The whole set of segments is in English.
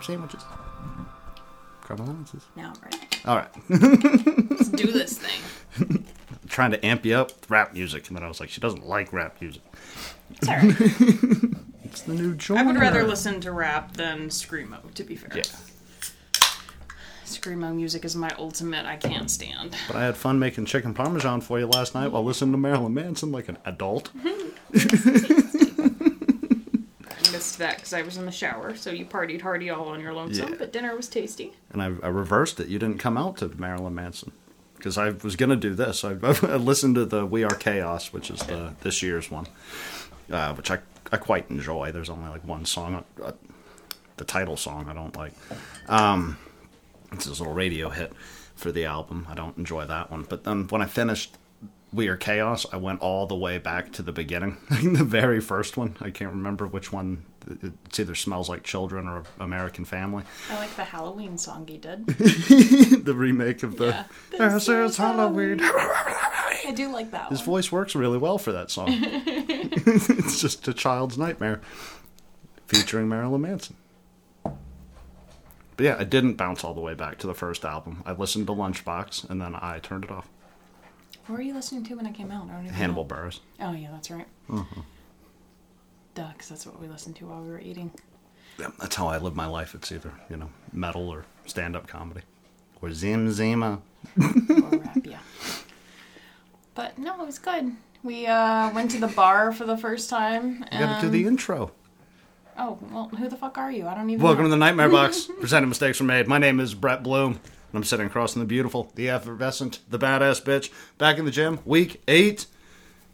sharp sandwiches. Carbonalysis. Now I'm ready. All right. Let's do this thing. I'm trying to amp you up rap music, and then I was like, she doesn't like rap music. It's all right. It's the new genre. I would rather listen to rap than Screamo, to be fair. Yeah. Screamo music is my ultimate I can't stand. But I had fun making chicken parmesan for you last night while listening to Marilyn Manson like an adult. I missed that because I was in the shower, so you partied hardy all on your lonesome, yeah. But dinner was tasty. And I reversed it. You didn't come out to Marilyn Manson because I was going to do this. I listened to the We Are Chaos, which is this year's one, which I quite enjoy. There's only like one song, the title song I don't like. It's this little radio hit for the album. I don't enjoy that one. But then when I finished We Are Chaos, I went all the way back to the beginning. The very first one. I can't remember which one. It's either Smells Like Children or American Family. I like the Halloween song he did. The remake of the... Yeah. This is Halloween. I do like that one. His voice works really well for that song. It's just a child's nightmare. Featuring Marilyn Manson. But yeah, I didn't bounce all the way back to the first album. I listened to Lunchbox, and then I turned it off. What were you listening to when I came out? Hannibal Burress. Oh, yeah, that's right. Mm-hmm. Duh, because that's what we listened to while we were eating. Yeah, that's how I live my life. It's either, metal or stand-up comedy. Or Zim Zima. Or rap, yeah. But, no, it was good. We went to the bar for the first time. You got to do the intro. Oh, well, who the fuck are you? I don't even know. Welcome to the Nightmare Box. Presented Mistakes Were Made. My name is Brett Bloom, and I'm sitting across from the beautiful, the effervescent, the badass bitch. Back in the gym, week 8,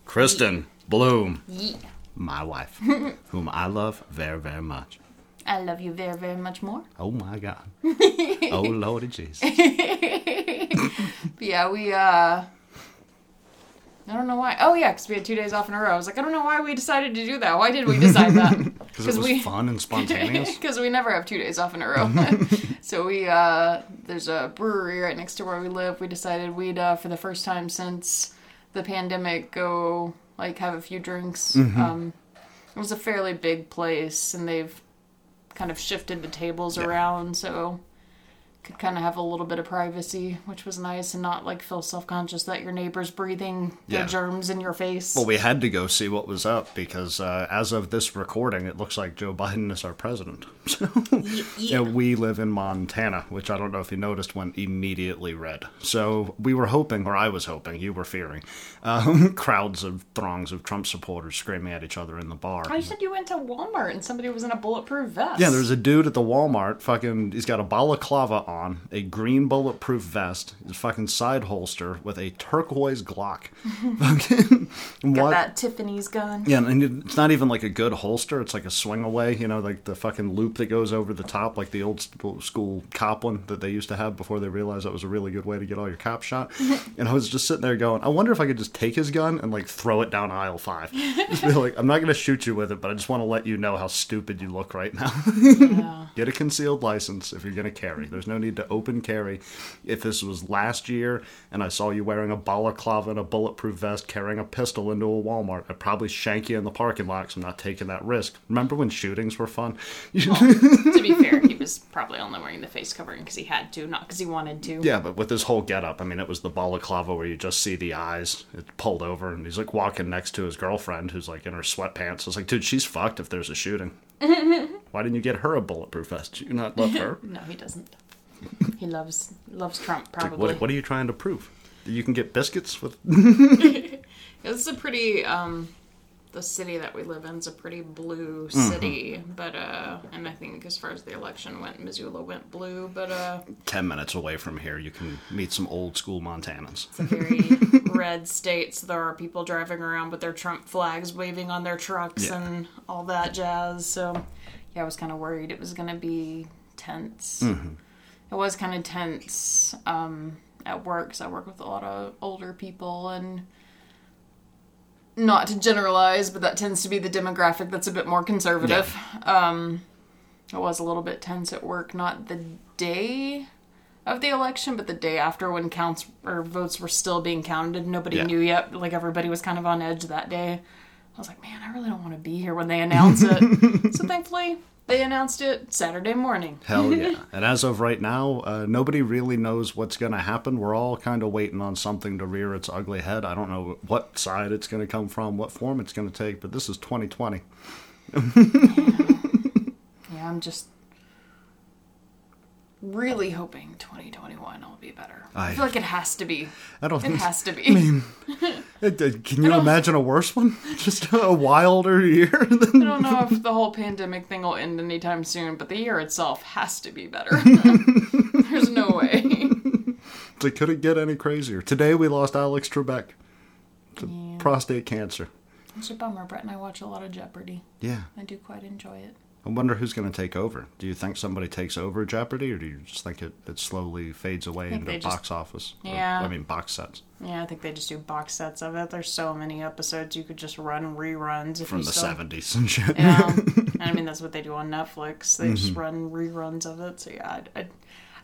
Kristen Bloom. Yeah. My wife, whom I love very, very much. I love you very, very much more. Oh, my God. Oh, Lordy Jesus. Yeah, we, I don't know why. Oh, yeah, because we had 2 days off in a row. I was like, I don't know why we decided to do that. Why did we decide that? Because it was fun and spontaneous? Because we never have 2 days off in a row. So we, there's a brewery right next to where we live. We decided we'd, for the first time since the pandemic, go, have a few drinks. Mm-hmm. It was a fairly big place, and they've kind of shifted the tables around, so... could kind of have a little bit of privacy, which was nice, and not feel self-conscious that your neighbor's breathing their germs in your face. Well, we had to go see what was up because as of this recording, it looks like Joe Biden is our president. So we live in Montana, which I don't know if you noticed went immediately red. So we were hoping, or I was hoping, you were fearing, crowds of throngs of Trump supporters screaming at each other in the bar. I said you went to Walmart and somebody was in a bulletproof vest. Yeah, there's a dude at the Walmart, he's got a balaclava on. A green bulletproof vest, his fucking side holster with a turquoise Glock. Got that Tiffany's gun. Yeah, and it's not even a good holster. It's a swing away, the fucking loop that goes over the top, like the old school cop one that they used to have before they realized that was a really good way to get all your cop shot. And I was just sitting there going, I wonder if I could just take his gun and throw it down aisle 5. Just be like, I'm not going to shoot you with it, but I just want to let you know how stupid you look right now. Yeah. Get a concealed license if you're going to carry. There's no need to open carry. If this was last year and I saw you wearing a balaclava and a bulletproof vest carrying a pistol into a Walmart, I'd probably shank you in the parking lot because I'm not taking that risk. Remember when shootings were fun? Well, to be fair, he was probably only wearing the face covering because he had to, not because he wanted to. Yeah, but with his whole getup, it was the balaclava where you just see the eyes. It's pulled over and he's walking next to his girlfriend who's in her sweatpants. I was dude, she's fucked if there's a shooting. Why didn't you get her a bulletproof vest? Do you not love her? No, he doesn't. He loves Trump, probably. What are you trying to prove? That you can get biscuits with... This is a pretty... the city that we live in is a pretty blue city. Mm-hmm. But, and I think as far as the election went, Missoula went blue, but... 10 minutes away from here, you can meet some old-school Montanans. It's a very red state, so there are people driving around with their Trump flags waving on their trucks and all that jazz. So, I was kind of worried it was going to be tense. Mm-hmm. It was kind of tense at work because I work with a lot of older people, and not to generalize, but that tends to be the demographic that's a bit more conservative. Yeah. It was a little bit tense at work, not the day of the election, but the day after when counts or votes were still being counted. Nobody knew yet. Everybody was kind of on edge that day. I was like, man, I really don't want to be here when they announce it. So thankfully... They announced it Saturday morning. Hell yeah. And as of right now, nobody really knows what's going to happen. We're all kind of waiting on something to rear its ugly head. I don't know what side it's going to come from, what form it's going to take, but this is 2020. Yeah, I'm just really hoping 2021 will be better. I feel like it has to be. It has to be. I mean, can you imagine a worse one? Just a wilder year? Than... I don't know if the whole pandemic thing will end anytime soon, but the year itself has to be better. There's no way. It couldn't get any crazier. Today we lost Alex Trebek to prostate cancer. It's a bummer. Brett and I watch a lot of Jeopardy. Yeah. I do quite enjoy it. I wonder who's going to take over. Do you think somebody takes over Jeopardy, or do you just think it slowly fades away into box office? Yeah. Box sets. Yeah, I think they just do box sets of it. There's so many episodes you could just run reruns. From the 70s and shit. Yeah. And that's what they do on Netflix. They just run reruns of it. So yeah,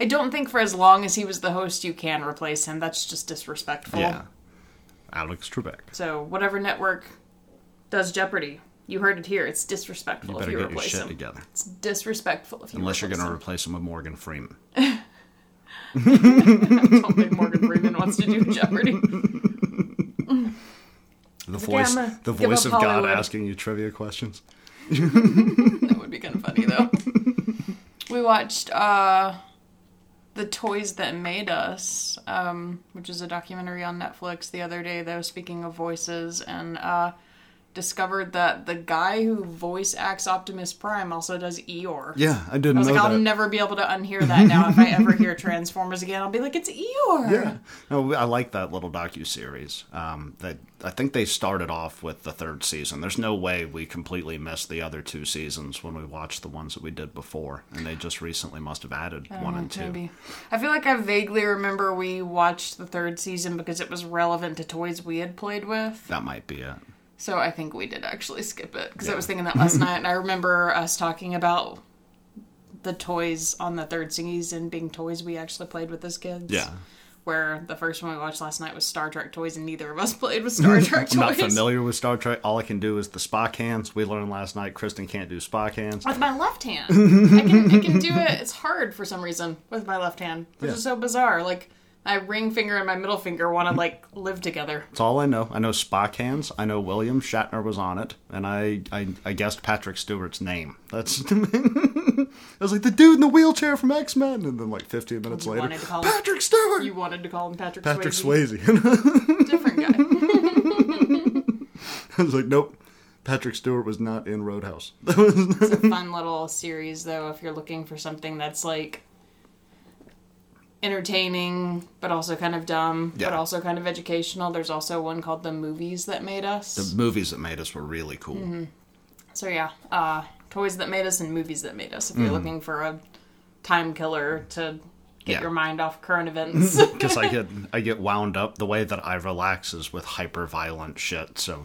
I don't think for as long as he was the host you can replace him. That's just disrespectful. Yeah. Alex Trebek. So whatever network does Jeopardy. You heard it here. It's disrespectful if you replace him. You better get your shit together. It's disrespectful if you replace him. Unless you're going to replace him with Morgan Freeman. I don't think Morgan Freeman wants to do Jeopardy. The voice of Hollywood. God asking you trivia questions. That would be kind of funny, though. We watched The Toys That Made Us, which is a documentary on Netflix the other day, though, speaking of voices, and... discovered that the guy who voice acts Optimus Prime also does Eeyore. Yeah, I didn't know that. I'll never be able to unhear that now. If I ever hear Transformers again, I'll be like, it's Eeyore! Yeah. No, I like that little docuseries. I think they started off with the third season. There's no way we completely missed the other two seasons when we watched the ones that we did before, and they just recently must have added one and two. Maybe. I feel like I vaguely remember we watched the third season because it was relevant to toys we had played with. That might be it. So I think we did actually skip it, because I was thinking that last night, and I remember us talking about the toys on the third season being toys we actually played with as kids. Yeah. Where the first one we watched last night was Star Trek toys, and neither of us played with Star Trek toys. I'm not familiar with Star Trek. All I can do is the Spock hands. We learned last night Kristen can't do Spock hands. With my left hand. I can do it. It's hard for some reason with my left hand, which is so bizarre. Like... my ring finger and my middle finger want to, live together. That's all I know. I know Spock hands. I know William Shatner was on it. And I guessed Patrick Stewart's name. That's... I was like, the dude in the wheelchair from X-Men. And then, 15 minutes later, Patrick Stewart! You wanted to call him Patrick Swayze. Different guy. I was like, nope. Patrick Stewart was not in Roadhouse. It's a fun little series, though, if you're looking for something that's, entertaining, but also kind of dumb, but also kind of educational. There's also one called The Movies That Made Us. The Movies That Made Us were really cool. Mm-hmm. So yeah, Toys That Made Us and Movies That Made Us. If you're looking for a time killer to get your mind off current events. Because I get wound up. The way that I relax is with hyper-violent shit. So,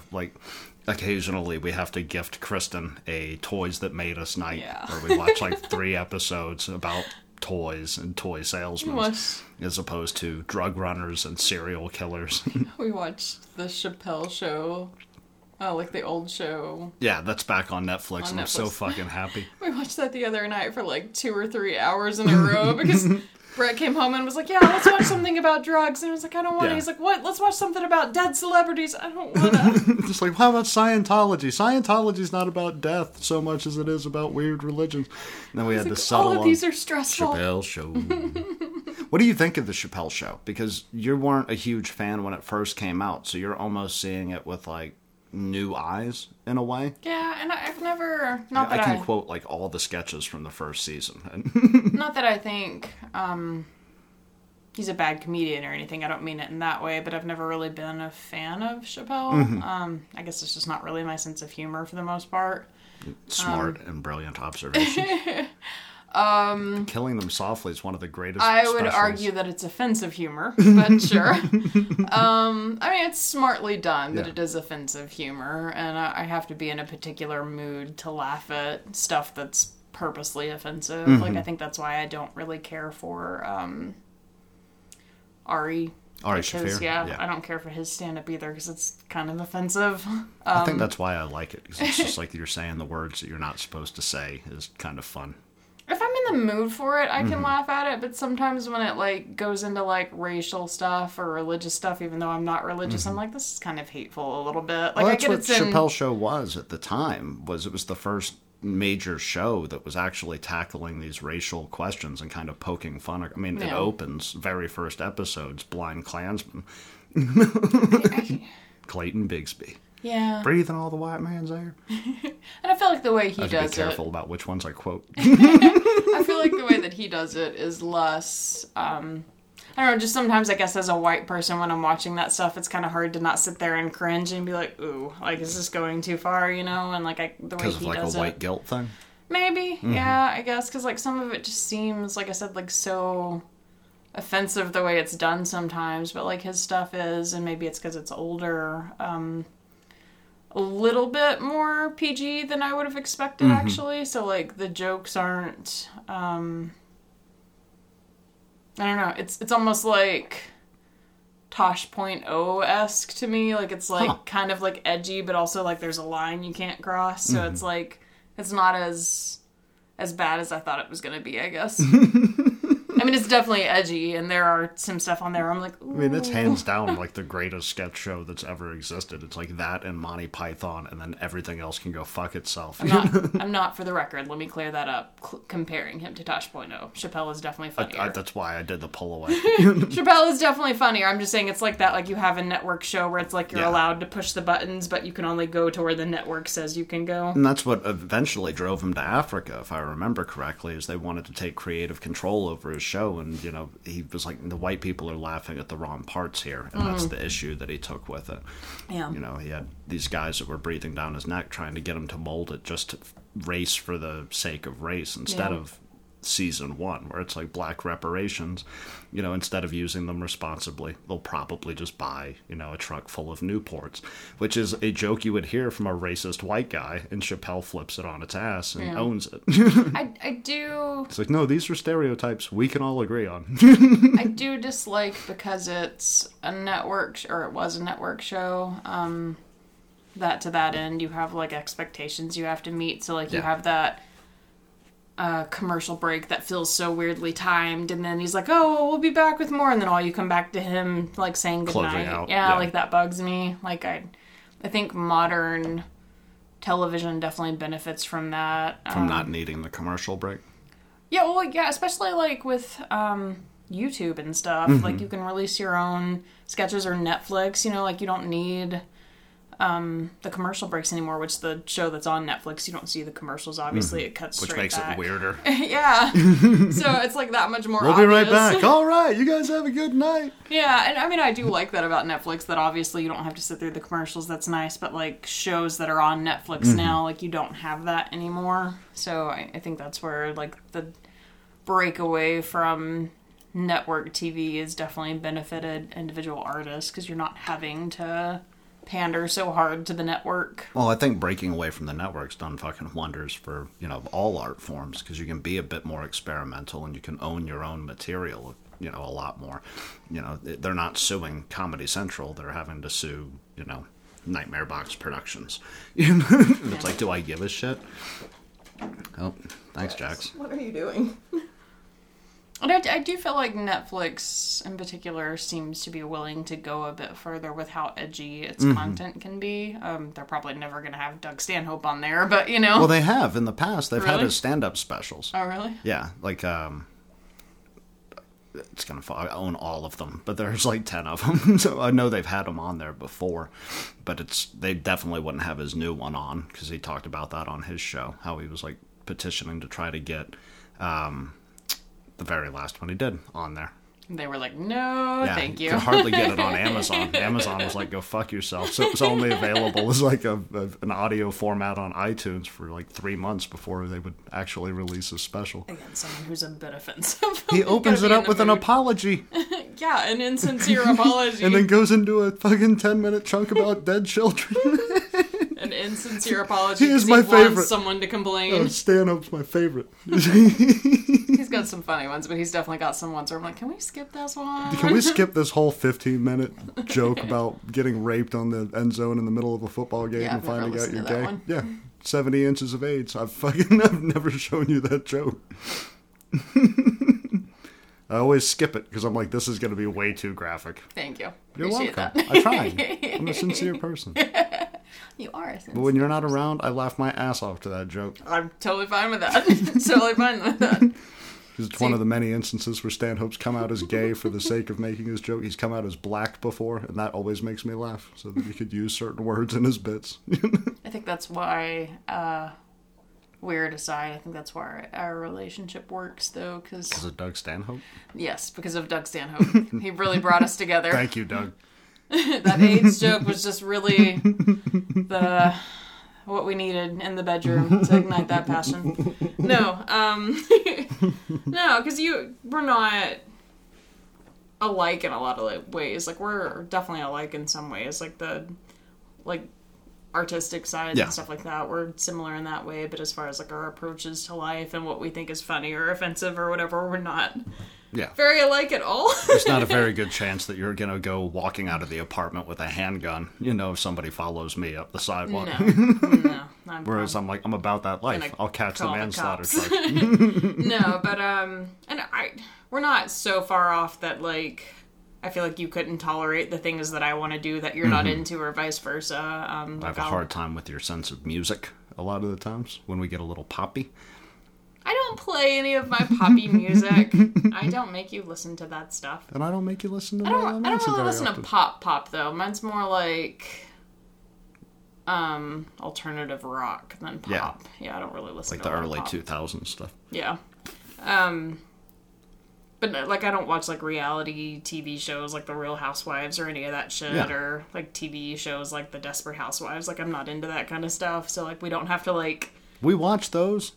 occasionally we have to gift Kristen a Toys That Made Us night. Yeah. Where we watch, 3 episodes about... toys and toy salesmen, as opposed to drug runners and serial killers. We watched The Chappelle Show, the old show. Yeah, that's back on Netflix, and I'm so fucking happy. We watched that the other night for 2 or 3 hours in a row, because Brett came home and was like, yeah, let's watch something about drugs. And I was like, I don't want to. Yeah. He's like, what? Let's watch something about dead celebrities. I don't want to. Just how about Scientology? Scientology's not about death so much as it is about weird religions. And then we had the subtle all of these are stressful. Chappelle Show. What do you think of the Chappelle Show? Because you weren't a huge fan when it first came out, so you're almost seeing it with, new eyes in a way. Yeah, and I've never... I can quote, all the sketches from the first season. Not that I think he's a bad comedian or anything. I don't mean it in that way, but I've never really been a fan of Chappelle. Mm-hmm. I guess it's just not really my sense of humor for the most part. Smart and brilliant observation. Killing Them Softly is one of the greatest would argue that it's offensive humor, but sure. It's smartly done, but it is offensive humor, and I have to be in a particular mood to laugh at stuff that's purposely offensive. I think that's why I don't really care for Ari Ari Shaffir. Yeah, I don't care for his stand-up either because it's kind of offensive. I think that's why I like it, because it's just like you're saying the words that you're not supposed to say is kind of fun. If I'm in the mood for it, I can laugh at it, but sometimes when it like goes into like racial stuff or religious stuff, even though I'm not religious, I'm like, this is kind of hateful a little bit. Like, well, that's what Chappelle Show was at the time. It was the first major show that was actually tackling these racial questions and kind of poking fun. I mean, It opens very first episode's Blind Klansman. Clayton Bigsby. Yeah. Breathing all the white man's air. And I feel like the way he does it. I have to be careful about which ones I quote. I feel like the way that he does it is less, I don't know, just sometimes I guess as a white person when I'm watching that stuff, it's kind of hard to not sit there and cringe and be like, ooh, like, is this going too far, you know? And like, the way he does it. Because of like a white guilt thing? Maybe, yeah, I guess. Because like some of it just seems, like I said, like so offensive the way it's done sometimes. But like his stuff is, and maybe it's because it's older, a little bit more PG than I would have expected, actually. So, like, the jokes aren't, I don't know. It's almost like Tosh.0-esque to me. Like, it's, like, kind of, like, edgy, but also, like, there's a line you can't cross. So it's, like, it's not as bad as I thought it was going to be, I guess. I mean, it's definitely edgy, and there are some stuff on there where I'm like, ooh. I mean, it's hands down, like, the greatest sketch show that's ever existed. It's like that and Monty Python, and then everything else can go fuck itself. I'm not, for the record, let me clear that up, comparing him to Tosh.0. Chappelle is definitely funnier. That's why I did the pull away. Chappelle is definitely funnier. I'm just saying it's like that, like, you have a network show where it's like you're allowed to push the buttons, but you can only go to where the network says you can go. And that's what eventually drove him to Africa, if I remember correctly, is they wanted to take creative control over his show, and you know, he was like, the white people are laughing at the wrong parts here, and that's the issue that he took with it. Yeah, you know, he had these guys that were breathing down his neck trying to get him to mold it just to race for the sake of race instead of season one, where it's like black reparations, you know, instead of using them responsibly, they'll probably just buy, you know, a truck full of Newports, which is a joke you would hear from a racist white guy, and Chappelle flips it on its ass and owns it. I do. It's like, no, these are stereotypes we can all agree on. I do dislike, because it's a network, or it was a network show, that to that end, you have like expectations you have to meet, so like you have that commercial break that feels so weirdly timed, and then he's like, oh, we'll be back with more, and then all you come back to him like saying goodnight. Yeah, like that bugs me. Like I think modern television definitely benefits from that, from not needing the commercial break. Especially like with YouTube and stuff, like you can release your own sketches, or Netflix, you know, like you don't need the commercial breaks anymore, which the show that's on Netflix, you don't see the commercials, obviously. It cuts straight back. Which makes it weirder. So it's like that much more obvious. We'll be right back. All right, you guys have a good night. Yeah, and I mean, I do like that about Netflix, that obviously you don't have to sit through the commercials. That's nice, but like shows that are on Netflix now, like you don't have that anymore. So I think that's where like the breakaway from network TV has definitely benefited individual artists, because you're not having to pander so hard to the network. Well, I think breaking away from the network's done fucking wonders for, you know, all art forms, because you can be a bit more experimental and you can own your own material, you know, a lot more. You know, they're not suing Comedy Central, they're having to sue, you know, Nightmare Box Productions. It's like, do I give a shit? Oh, thanks, Jax. What are you doing? And I do feel like Netflix, in particular, seems to be willing to go a bit further with how edgy its content can be. They're probably never going to have Doug Stanhope on there, but, you know. Well, they have in the past. They've had his stand-up specials. Oh, really? Yeah. Like, it's going to fall. I own all of them, but there's like 10 of them. So I know they've had them on there before, but they definitely wouldn't have his new one on, because he talked about that on his show, how he was, like, petitioning to try to get the very last one he did on there. They were like, no, thank you. You could hardly get it on Amazon. Amazon was like, go fuck yourself. So it was only available as like an audio format on iTunes for like 3 months before they would actually release a special. Again, someone who's a bit offensive. He opens it up with an apology. Yeah, an insincere apology. And then goes into a fucking 10-minute chunk about dead children. An insincere apology. He is my favorite. Wants someone to complain. Oh, Stanhope's my favorite. He's got some funny ones, but he's definitely got some ones where I'm like, can we skip this one? Can we skip this whole 15-minute joke about getting raped on the end zone in the middle of a football game and finding out you're gay? One. Yeah, 70 inches of AIDS. I've never shown you that joke. I always skip it because I'm like, this is going to be way too graphic. Thank you. You're Appreciate welcome. That. I try. I'm a sincere person. You are a sincere person. But when you're not around, I laugh my ass off to that joke. I'm totally fine with that. Totally fine with that. It's one of the many instances where Stanhope's come out as gay for the sake of making his joke. He's come out as black before, and that always makes me laugh, so that he could use certain words in his bits. I think that's why... Weird aside, I think that's why our relationship works, though, because... Because of Doug Stanhope? Yes, because of Doug Stanhope. He really brought us together. Thank you, Doug. That AIDS joke was just really what we needed in the bedroom to ignite that passion. No, no, because we're not alike in a lot of ways. Like, we're definitely alike in some ways. Like, artistic side and stuff like that, we're similar in that way, but as far as like our approaches to life and what we think is funny or offensive or whatever, we're not very alike at all. There's not a very good chance that you're gonna go walking out of the apartment with a handgun, you know, if somebody follows me up the sidewalk. No. Whereas I'm like, I'm about that life, I'll catch the manslaughter truck. No, but we're not so far off that like I feel like you couldn't tolerate the things that I want to do that you're not into, or vice versa. I have a hard time with your sense of music a lot of the times when we get a little poppy. I don't play any of my poppy music. I don't make you listen to that stuff. And I don't make you listen to that. I don't really listen to pop, though. Mine's more like alternative rock than pop. Yeah, I don't really listen to that. Like the early 2000s stuff. Yeah. But, like, I don't watch, like, reality TV shows like The Real Housewives or any of that shit, or, like, TV shows like The Desperate Housewives. Like, I'm not into that kind of stuff, so, like, we don't have to, like... We watch those.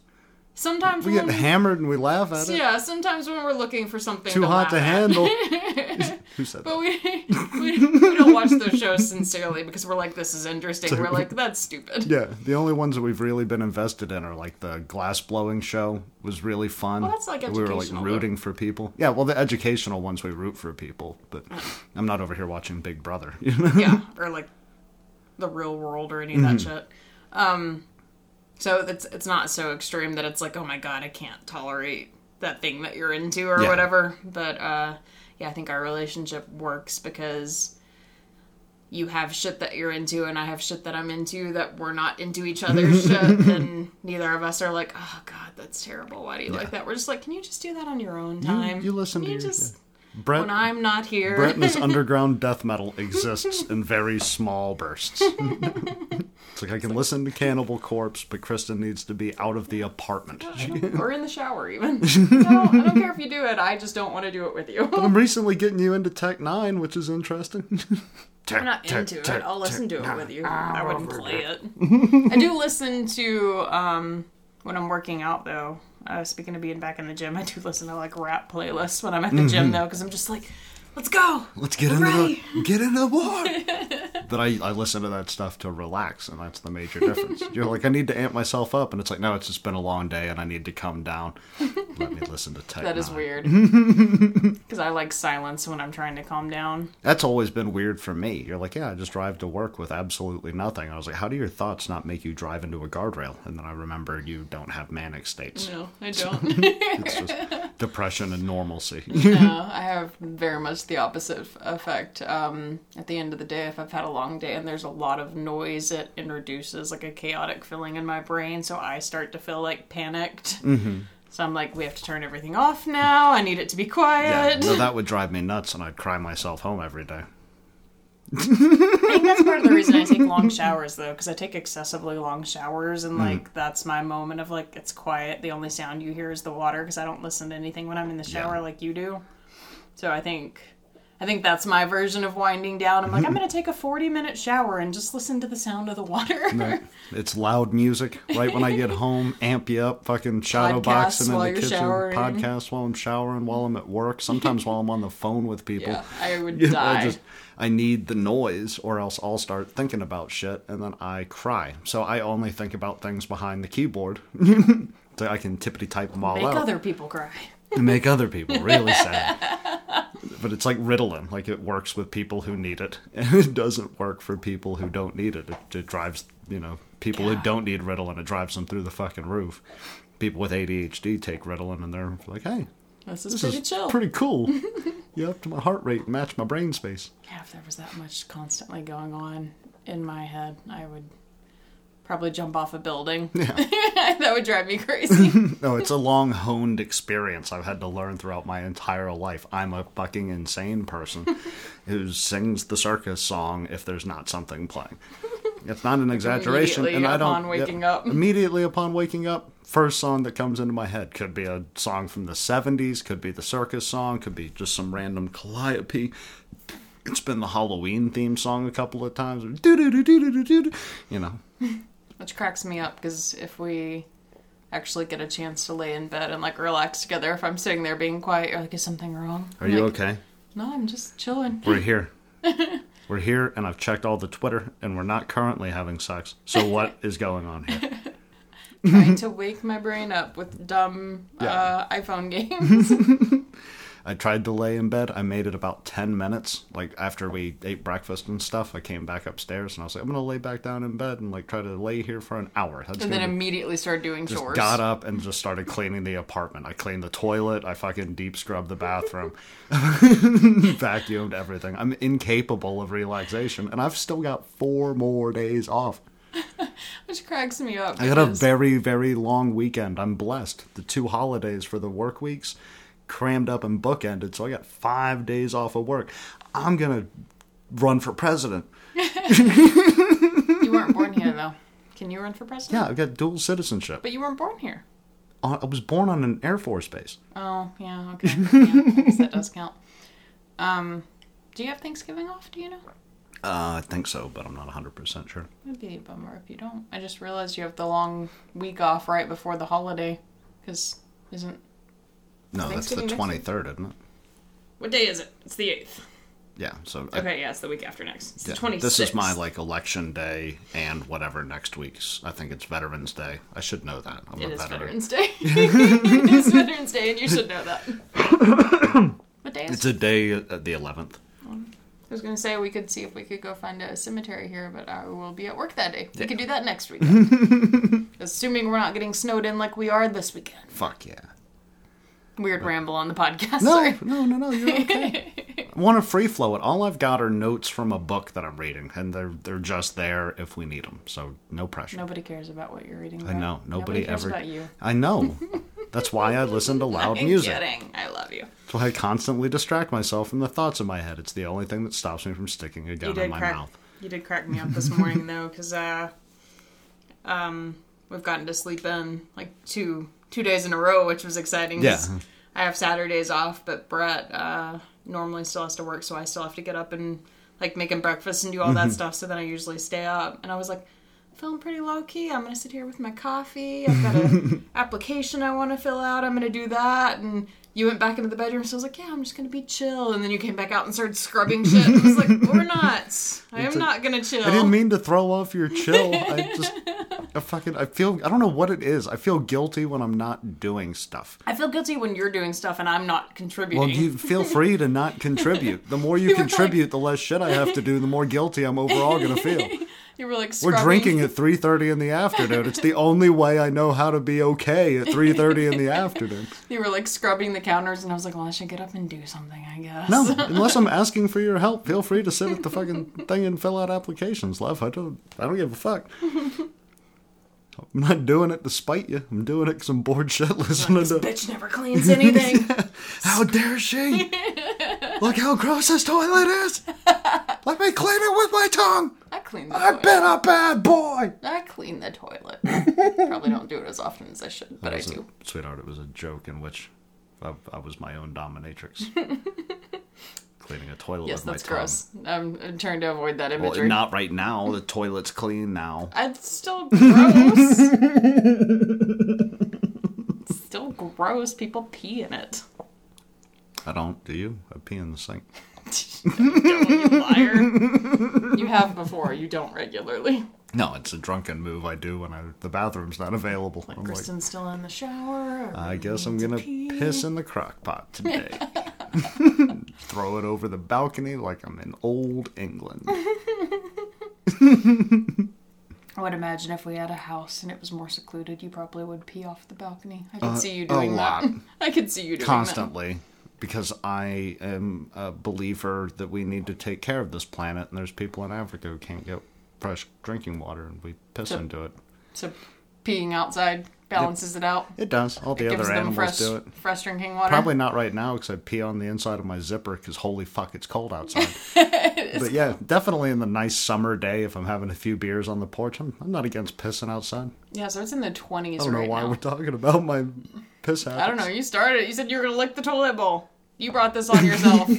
Sometimes we get hammered and we laugh at it. Yeah, sometimes when we're looking for something too hot to handle. Who said that? But we don't watch those shows sincerely because we're like, this is interesting. We're like, that's stupid. Yeah, the only ones that we've really been invested in are like the glass blowing show was really fun. Well, that's like educational. We were like rooting for people. Yeah, well, the educational ones we root for people, but I'm not over here watching Big Brother. You know? Yeah, or like The Real World or any of that shit. So it's not so extreme that it's like, oh my God, I can't tolerate that thing that you're into or whatever. But I think our relationship works because you have shit that you're into and I have shit that I'm into that we're not into each other's shit. And neither of us are like, oh God, that's terrible. Why do you like that? We're just like, can you just do that on your own time? You listen to yourself. Brett, when I'm not here. Brett and his underground death metal exists in very small bursts. It's like, I can listen to Cannibal Corpse, but Kristen needs to be out of the apartment. Or in the shower, even. No, I don't care if you do it. I just don't want to do it with you. But I'm recently getting you into Tech Nine, which is interesting. I'm not into it. I'll listen to it with you. I wouldn't play it. I do listen to, when I'm working out, though. Speaking of being back in the gym, I do listen to like rap playlists when I'm at the gym though, because I'm just like, let's go, let's get into the war. But I listen to that stuff to relax, and that's the major difference. You're like, I need to amp myself up, and it's like, no, it's just been a long day, and I need to come down. Let me listen to Tech Nine. That is weird, because I like silence when I'm trying to calm down. That's always been weird for me. You're like, yeah, I just drive to work with absolutely nothing. I was like, how do your thoughts not make you drive into a guardrail? And then I remember you don't have manic states. No, I don't. It's just depression and normalcy. No, I have very much the opposite effect. At the end of the day, if I've had a long day and there's a lot of noise, it introduces like a chaotic feeling in my brain, so I start to feel like panicked. So I'm like, we have to turn everything off now. I need it to be quiet. Yeah, no, that would drive me nuts, and I'd cry myself home every day. I think that's part of the reason I take long showers, though, because I take excessively long showers, and like that's my moment of like, it's quiet. The only sound you hear is the water, because I don't listen to anything when I'm in the shower like you do. So I think that's my version of winding down. I'm like, I'm going to take a 40-minute shower and just listen to the sound of the water. Right. It's loud music. Right when I get home, amp you up, fucking shadow boxing in the kitchen, podcast while I'm showering, while I'm at work, sometimes while I'm on the phone with people. Yeah, I would die. I need the noise, or else I'll start thinking about shit, and then I cry. So I only think about things behind the keyboard. So I can tippity-type them all out. Make other people cry. and make other people really sad. But it's like Ritalin. Like, it works with people who need it, and it doesn't work for people who don't need it. It drives, you know, people who don't need Ritalin, it drives them through the fucking roof. People with ADHD take Ritalin, and they're like, hey, this is pretty chill, pretty cool. You upped my heart rate and matched my brain space. Yeah, if there was that much constantly going on in my head, I would probably jump off a building. Yeah. That would drive me crazy. No, it's a long, honed experience I've had to learn throughout my entire life. I'm a fucking insane person who sings the circus song if there's not something playing. It's not an exaggeration. Immediately upon waking up, first song that comes into my head could be a song from the 70s, could be the circus song, could be just some random calliope. It's been the Halloween theme song a couple of times. You know. Which cracks me up, because if we actually get a chance to lay in bed and, like, relax together, if I'm sitting there being quiet, you're like, is something wrong? Are you okay? No, I'm just chilling. We're here. We're here, and I've checked all the Twitter, and we're not currently having sex. So what is going on here? Trying to wake my brain up with dumb iPhone games. I tried to lay in bed. I made it about 10 minutes. Like, after we ate breakfast and stuff, I came back upstairs, and I was like, I'm going to lay back down in bed and, like, try to lay here for an hour. Immediately started doing chores. Got up and just started cleaning the apartment. I cleaned the toilet. I fucking deep scrubbed the bathroom. Vacuumed everything. I'm incapable of relaxation, and I've still got 4 more days off. Which cracks me up. I got a very, very long weekend. I'm blessed. The 2 holidays for the work weeks crammed up and bookended, so I got 5 days off of work. I'm gonna run for president. You weren't born here, though. Can you run for president? Yeah, I've got dual citizenship. But you weren't born here. I was born on an Air Force base. Oh, yeah, okay. Yeah, I guess that does count. Do you have Thanksgiving off, do you know? I think so, but I'm not 100% sure. It'd be a bummer if you don't. I just realized you have the long week off right before the holiday, because isn't... No, that's the 23rd, isn't it? What day is it? It's the 8th. Yeah, so... it's the week after next. It's the 26th. This is my, like, election day and whatever next week's. I think it's Veterans Day. I should know that. Veterans Day. It is Veterans Day, and you should know that. What day is it? It's a day at the 11th. I was going to say we could see if we could go find a cemetery here, but I will be at work that day. We could do that next weekend. Assuming we're not getting snowed in like we are this weekend. Fuck yeah. Weird ramble on the podcast. No, you're okay. I want to free flow it. All I've got are notes from a book that I'm reading, and they're just there if we need them. So no pressure. Nobody cares about what you're reading. About. I know. Nobody cares about you. I know. That's why I listen to loud music. I'm kidding. I love you. That's why I constantly distract myself from the thoughts in my head. It's the only thing that stops me from sticking a gun in my mouth. You did crack me up this morning though, because we've gotten to sleep in like two days in a row, which was exciting. Yeah. I have Saturdays off, but Brett normally still has to work, so I still have to get up and like make him breakfast and do all that stuff, so then I usually stay up. And I was like, I'm feeling pretty low-key. I'm going to sit here with my coffee. I've got an application I want to fill out. I'm going to do that. And you went back into the bedroom, so I was like, yeah, I'm just going to be chill. And then you came back out and started scrubbing shit. I was like, we're not. I'm not going to chill. I didn't mean to throw off your chill. I don't know what it is. I feel guilty when I'm not doing stuff. I feel guilty when you're doing stuff and I'm not contributing. Well, you feel free to not contribute. The more you contribute, the less shit I have to do, the more guilty I'm overall going to feel. You were like, we're drinking at 3:30 in the afternoon. It's the only way I know how to be okay at 3:30 in the afternoon. You were like scrubbing the counters, and I was like, well, I should get up and do something, I guess. No, unless I'm asking for your help, feel free to sit at the fucking thing and fill out applications, love. I don't give a fuck. I'm not doing it to spite you. I'm doing it because I'm bored shitless. Like, this bitch never cleans anything. Yeah. How dare she? Look how gross this toilet is. Let me clean it with my tongue. I clean the toilet. I've been a bad boy. I clean the toilet. Probably don't do it as often as I should, but I do. Sweetheart, it was a joke in which I was my own dominatrix. Cleaning a toilet with my tongue. Yes, that's gross. I'm trying to avoid that imagery. Well, not right now. The toilet's clean now. It's still gross. It's still gross. People pee in it. I don't. Do you? I pee in the sink. No, you don't, you liar. You have before. You don't regularly. No, it's a drunken move I do when the bathroom's not available. When Kristen's still in the shower. I guess I'm going to piss in the crock pot today. Throw it over the balcony like I'm in old England. I would imagine if we had a house and it was more secluded, you probably would pee off the balcony. I could see you doing that. I could see you doing that. Constantly. Because I am a believer that we need to take care of this planet, and there's people in Africa who can't get fresh drinking water, and we piss into it. So peeing outside balances it out? It does. All the other animals do it. Fresh drinking water? Probably not right now, because I pee on the inside of my zipper, because holy fuck, it's cold outside. But yeah, definitely in the nice summer day, if I'm having a few beers on the porch, I'm not against pissing outside. Yeah, so it's in the 20s right now. I don't know why we're talking about my piss habits. I don't know. You started. You said you were going to lick the toilet bowl. You brought this on yourself.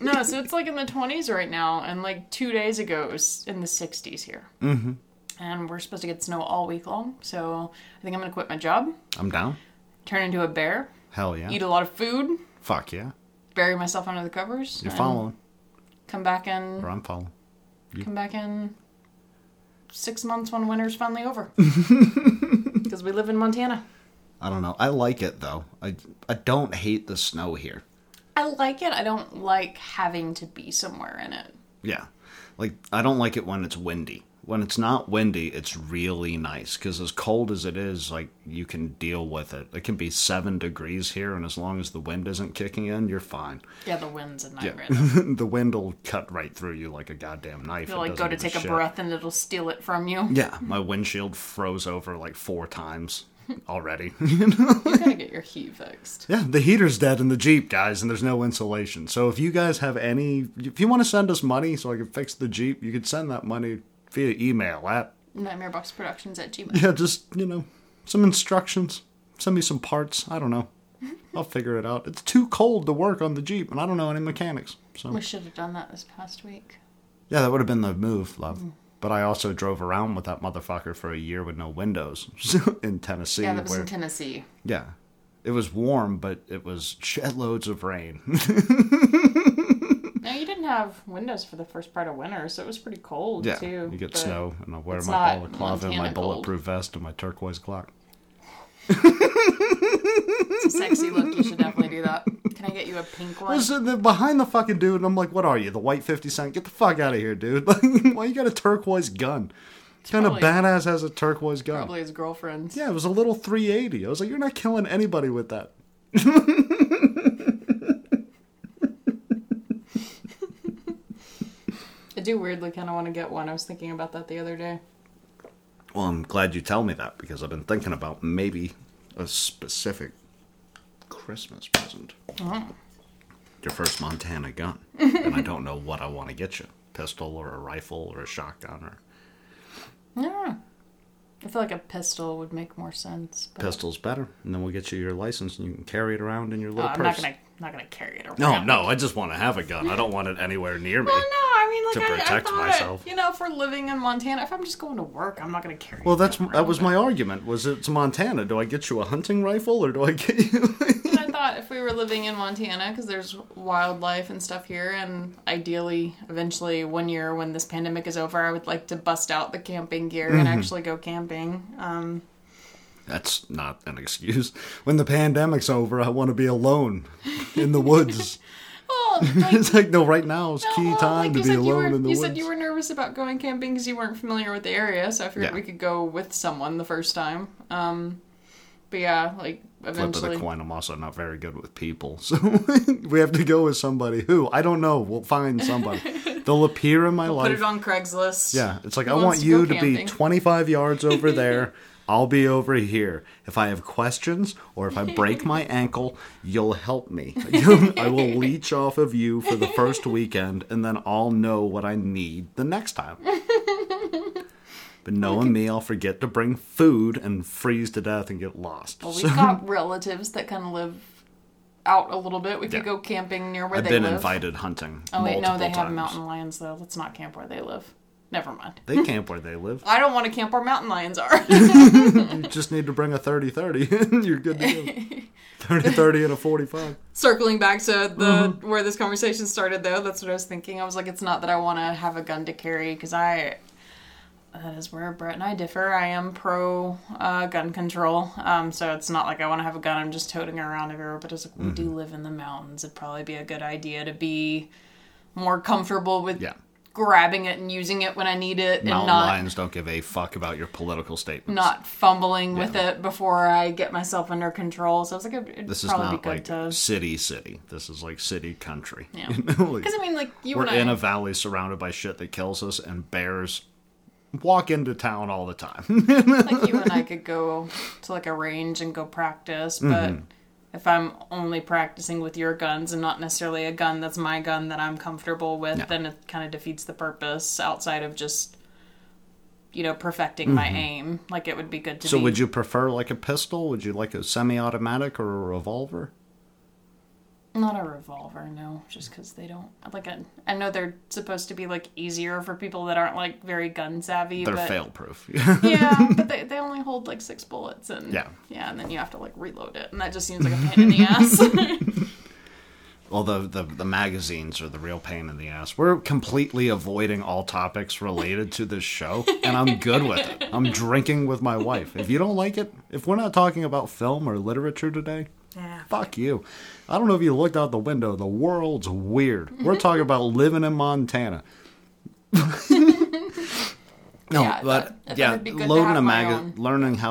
No, so it's like in the 20s right now, and like 2 days ago it was in the 60s here. Mm-hmm. And we're supposed to get snow all week long, so I think I'm going to quit my job. I'm down. Turn into a bear. Hell yeah. Eat a lot of food. Fuck yeah. Bury myself under the covers. You're following. Come back in. Or I'm following. Come back in 6 months when winter's finally over. Because we live in Montana. I don't know. I like it, though. I don't hate the snow here. I like it. I don't like having to be somewhere in it. Yeah. Like, I don't like it when it's windy. When it's not windy, it's really nice. Because as cold as it is, like, you can deal with it. It can be 7 degrees here, and as long as the wind isn't kicking in, you're fine. Yeah, the wind's a nightmare. Yeah. The wind will cut right through you like a goddamn knife. You'll, like, go to take a breath, and it'll steal it from you. Yeah, my windshield froze over, like, 4 times. Already. You know? You gotta get your heat fixed. Yeah, the heater's dead in the Jeep, guys, and there's no insulation. So if you guys have if you want to send us money so I can fix the Jeep, you could send that money via email at NightmareBoxProductions@gmail.com. Yeah, just, some instructions. Send me some parts. I don't know. I'll figure it out. It's too cold to work on the Jeep, and I don't know any mechanics. So we should have done that this past week. Yeah, that would have been the move, love. Mm. But I also drove around with that motherfucker for a year with no windows in Tennessee. Yeah, that was in Tennessee. Yeah. It was warm, but it was shitloads of rain. No, you didn't have windows for the first part of winter, so it was pretty cold, too. You get snow, and I wear my balaclava and my bulletproof vest and my turquoise clock. It's a sexy look. You should definitely do that. Can I get you a pink one? Listen, behind the fucking dude, and I'm like, what are you, the white 50 cent? Get the fuck out of here, dude. Why you got a turquoise gun? What kind of badass has a turquoise gun? Probably his girlfriend. Yeah, it was a little 380. I was like, you're not killing anybody with that. I do weirdly kind of want to get one. I was thinking about that the other day. Well, I'm glad you tell me that, because I've been thinking about maybe a specific Christmas present. Oh. Your first Montana gun. And I don't know what I want to get you. Pistol or a rifle or a shotgun or... Yeah. I feel like a pistol would make more sense. But... Pistol's better. And then we'll get you your license and you can carry it around in your little purse. I'm not gonna carry it around. No, I just want to have a gun. I don't want it anywhere near me. Well, no, I mean, like, to protect myself. If we're living in Montana, if I'm just going to work, I'm not gonna carry. Well, that was my argument. Was it's Montana? Do I get you a hunting rifle or do I get you? If we were living in Montana, because there's wildlife and stuff here, and ideally, eventually, one year when this pandemic is over, I would like to bust out the camping gear and actually go camping. That's not an excuse. When the pandemic's over, I want to be alone in the woods. It's like, no, right now is key time to be alone in the woods. You said you were nervous about going camping because you weren't familiar with the area, so I figured we could go with someone the first time. But yeah, like, eventually... Flip of the coin, I'm also not very good with people, so we have to go with somebody who, I don't know, we'll find somebody. They'll appear in my life. Put it on Craigslist. Yeah, it's like, I want you to be 25 yards over there, I'll be over here. If I have questions, or if I break my ankle, you'll help me. I will leech off of you for the first weekend, and then I'll know what I need the next time. But knowing me, I'll forget to bring food and freeze to death and get lost. Well, we've got relatives that kind of live out a little bit. We could go camping near where they live. I've been invited hunting. Oh, wait, no, they have mountain lions, though. Let's not camp where they live. Never mind. They camp where they live. I don't want to camp where mountain lions are. You just need to bring a 30-30 and you're good to go. 30-30 and a 45. Circling back to where this conversation started, though, that's what I was thinking. I was like, it's not that I want to have a gun to carry, because that is where Brett and I differ. I am pro gun control, so it's not like I want to have a gun. I'm just toting it around everywhere. But it's like we do live in the mountains. It'd probably be a good idea to be more comfortable with grabbing it and using it when I need it. Mountain and not, lions don't give a fuck about your political statements. Not fumbling with it before I get myself under control. So I was like, it'd this probably be good like to... This is not like city. This is like city country. Yeah. Because I mean, like you and I... We're in a valley surrounded by shit that kills us, and bears walk into town all the time. Like you and I could go to like a range and go practice, but... Mm-hmm. If I'm only practicing with your guns and not necessarily a gun that's my gun that I'm comfortable with, then it kind of defeats the purpose outside of just, you know, perfecting my aim. Like, it would be good to So would you prefer, like, a pistol? Would you like a semi-automatic or a revolver? Not a revolver, no. Just because they don't... Like, I know they're supposed to be, like, easier for people that aren't, like, very gun-savvy. They're fail-proof. Yeah, but they only hold, like, 6 bullets. And, yeah, and then you have to, like, reload it. And that just seems like a pain in the ass. Well, the magazines are the real pain in the ass. We're completely avoiding all topics related to this show, and I'm good with it. I'm drinking with my wife. If you don't like it, if we're not talking about film or literature today... Yeah. Fuck you. I don't know if you looked out the window. The world's weird. We're talking about living in Montana. Learning how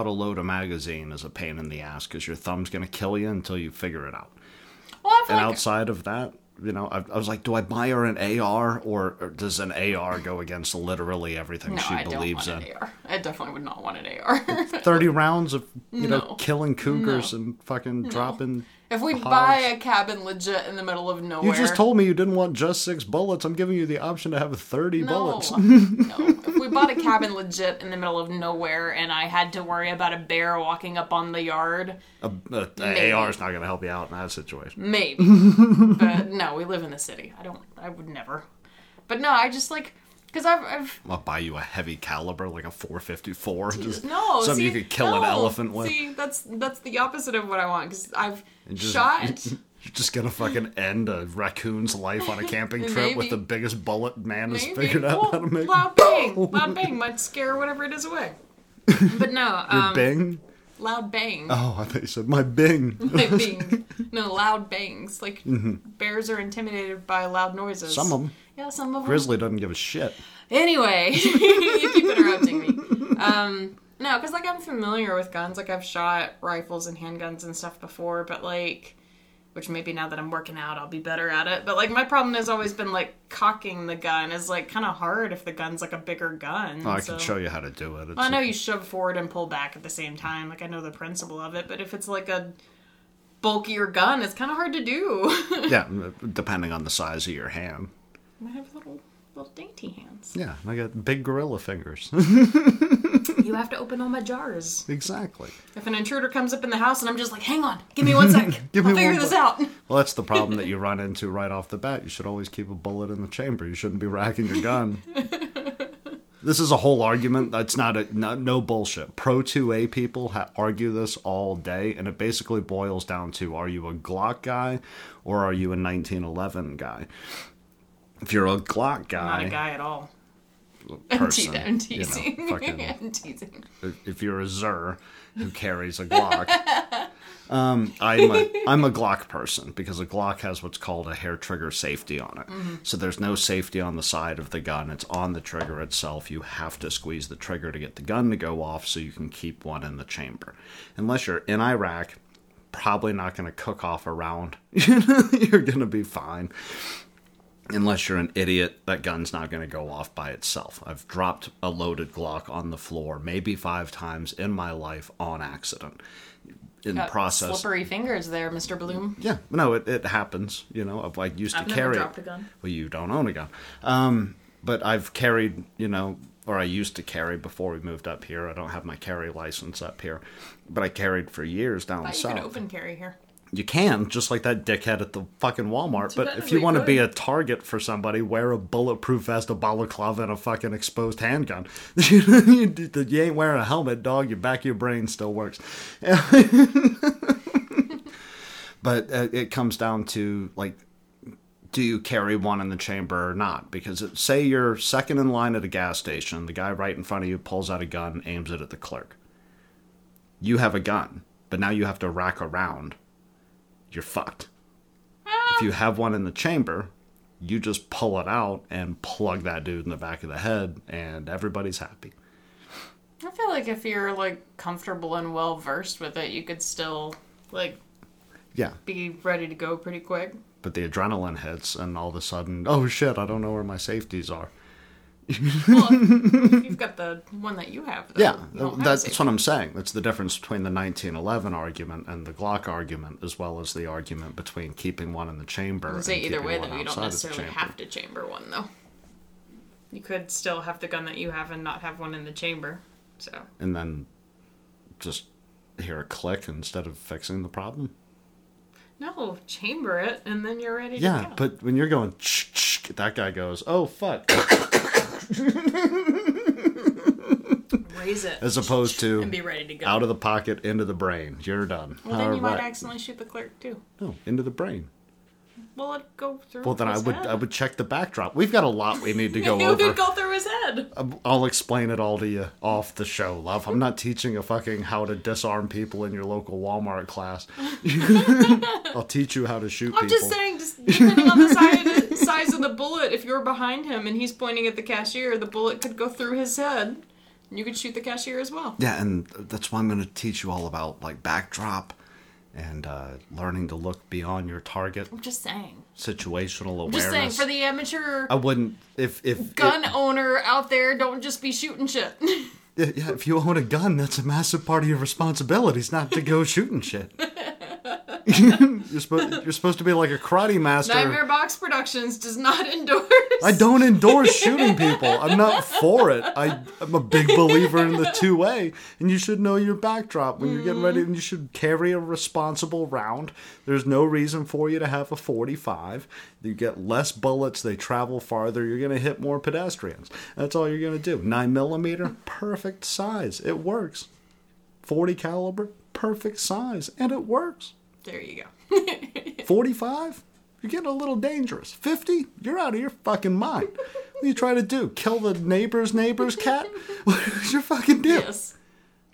to load a magazine is a pain in the ass because your thumb's going to kill you until you figure it out. Well, outside of that, you know, I was like, do I buy her an AR or does an AR go against literally everything she believes in? No, I definitely would not want an AR. 30 rounds of, you know, killing cougars and fucking dropping... If we buy a cabin legit in the middle of nowhere... You just told me you didn't want just 6 bullets. I'm giving you the option to have 30 bullets. No. If we bought a cabin legit in the middle of nowhere and I had to worry about a bear walking up on the yard... An AR's not going to help you out in that situation. Maybe. But no, we live in the city. I would never. But no, I just like... Because I'll buy you a heavy caliber, like a .454. Something you could kill an elephant with. See, that's the opposite of what I want, because I've shot... You're just going to fucking end a raccoon's life on a camping trip with the biggest bullet man has figured out how to make. Loud bang might scare whatever it is away. But no, Your bing? Loud bang. Oh, I thought you said my bing. My bing. No, loud bangs. Like, bears are intimidated by loud noises. Some of them. Yeah, some of them. Grizzly doesn't give a shit. Anyway, you keep interrupting me. No, because, like, I'm familiar with guns. Like, I've shot rifles and handguns and stuff before, but, like, which maybe now that I'm working out, I'll be better at it. But, like, my problem has always been, like, cocking the gun is, like, kind of hard if the gun's, like, a bigger gun. Oh, I can show you how to do it. I know you shove forward and pull back at the same time. Like, I know the principle of it. But if it's, like, a bulkier gun, it's kind of hard to do. Yeah, depending on the size of your hand. I have little dainty hands. Yeah, I got big gorilla fingers. You have to open all my jars. Exactly. If an intruder comes up in the house and I'm just like, hang on, give me 1 sec. I'll figure this out. Well, that's the problem that you run into right off the bat. You should always keep a bullet in the chamber. You shouldn't be racking your gun. This is a whole argument. That's no bullshit. Pro 2A people argue this all day, and it basically boils down to, are you a Glock guy or are you a 1911 guy? If you're a Glock guy... I'm not a guy at all. Person, I'm teasing. You know, I'm teasing. If you're a Zur who carries a Glock, I'm a Glock person because a Glock has what's called a hair trigger safety on it. Mm-hmm. So there's no safety on the side of the gun. It's on the trigger itself. You have to squeeze the trigger to get the gun to go off so you can keep one in the chamber. Unless you're in Iraq, probably not going to cook off a round. You're going to be fine. Unless you're an idiot, that gun's not going to go off by itself. I've dropped a loaded Glock on the floor maybe 5 times in my life on accident. Got process, slippery fingers there, Mr. Bloom. Yeah, no, it happens. You know, I used to carry. I've never dropped a gun. Well, you don't own a gun, but I've carried. You know, or I used to carry before we moved up here. I don't have my carry license up here, but I carried for years down south. You could open carry here. You can, just like that dickhead at the fucking Walmart. But if you want to be a target for somebody, wear a bulletproof vest, a balaclava, and a fucking exposed handgun. You ain't wearing a helmet, dog. Your back of your brain still works. But it comes down to, like, do you carry one in the chamber or not? Because say you're second in line at a gas station, the guy right in front of you pulls out a gun and aims it at the clerk. You have a gun, but now you have to rack around. You're fucked. If you have one in the chamber, you just pull it out and plug that dude in the back of the head, and everybody's happy. I feel like if you're, comfortable and well-versed with it, you could still, be ready to go pretty quick. But the adrenaline hits, and all of a sudden, oh, shit, I don't know where my safeties are. Well, you've got the one that you have. That's what I'm saying. That's the difference between the 1911 argument and the Glock argument, as well as the argument between keeping one in the chamber. I would say either way, though, you don't necessarily have to chamber one, though. You could still have the gun that you have and not have one in the chamber. So. And then just hear a click instead of fixing the problem? No, chamber it, and then you're ready to go. Yeah, but when you're going, that guy goes, oh, fuck. Raise it. As opposed to and be ready to go. Out of the pocket, into the brain. You're done. Well, then you might accidentally shoot the clerk, too. No, into the brain. Well, it'd go through his head. Well, then I would check the backdrop. We've got a lot we need to go over. It would go through his head. I'll explain it all to you off the show, love. I'm not teaching a fucking how to disarm people in your local Walmart class. I'll teach you how to shoot people. I'm just saying, depending on the size of the bullet, if you're behind him and he's pointing at the cashier, the bullet could go through his head. And you could shoot the cashier as well. Yeah, and that's why I'm going to teach you all about, backdrop. And learning to look beyond your target. I'm just saying. Situational awareness. I'm just saying, for the amateur owner out there, don't just be shooting shit. Yeah, if you own a gun, that's a massive part of your responsibilities not to go shooting shit. You're supposed to be like a karate master. Nightmare Box Productions does not endorse. I don't endorse shooting people. I'm not for it. I'm a big believer in the two-way, and you should know your backdrop when you're getting ready, and you should carry a responsible round. There's no reason for you to have a 45. You get less bullets. They travel farther. You're going to hit more pedestrians. That's all you're going to do. 9mm, perfect size. It works. 40 caliber, perfect size, and it works. There you go. 45? You're getting a little dangerous. 50? You're out of your fucking mind. What are you trying to do? Kill the neighbor's cat? What's your fucking deal? Yes.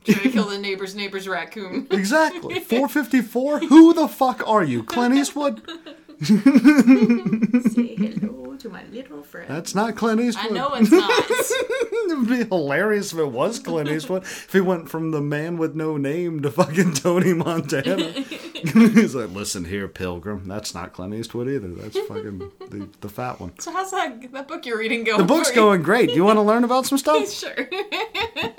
Trying to kill the neighbor's raccoon. Exactly. 454? Who the fuck are you? Clint Eastwood? Say hello to my little friend. That's not Clint Eastwood. I know it's not. It would be hilarious if it was Clint Eastwood. If he went from the man with no name to fucking Tony Montana. He's like, listen here, Pilgrim. That's not Clint Eastwood either. That's fucking the fat one. So how's that book you're reading going? The book's going great. Do you want to learn about some stuff? Sure.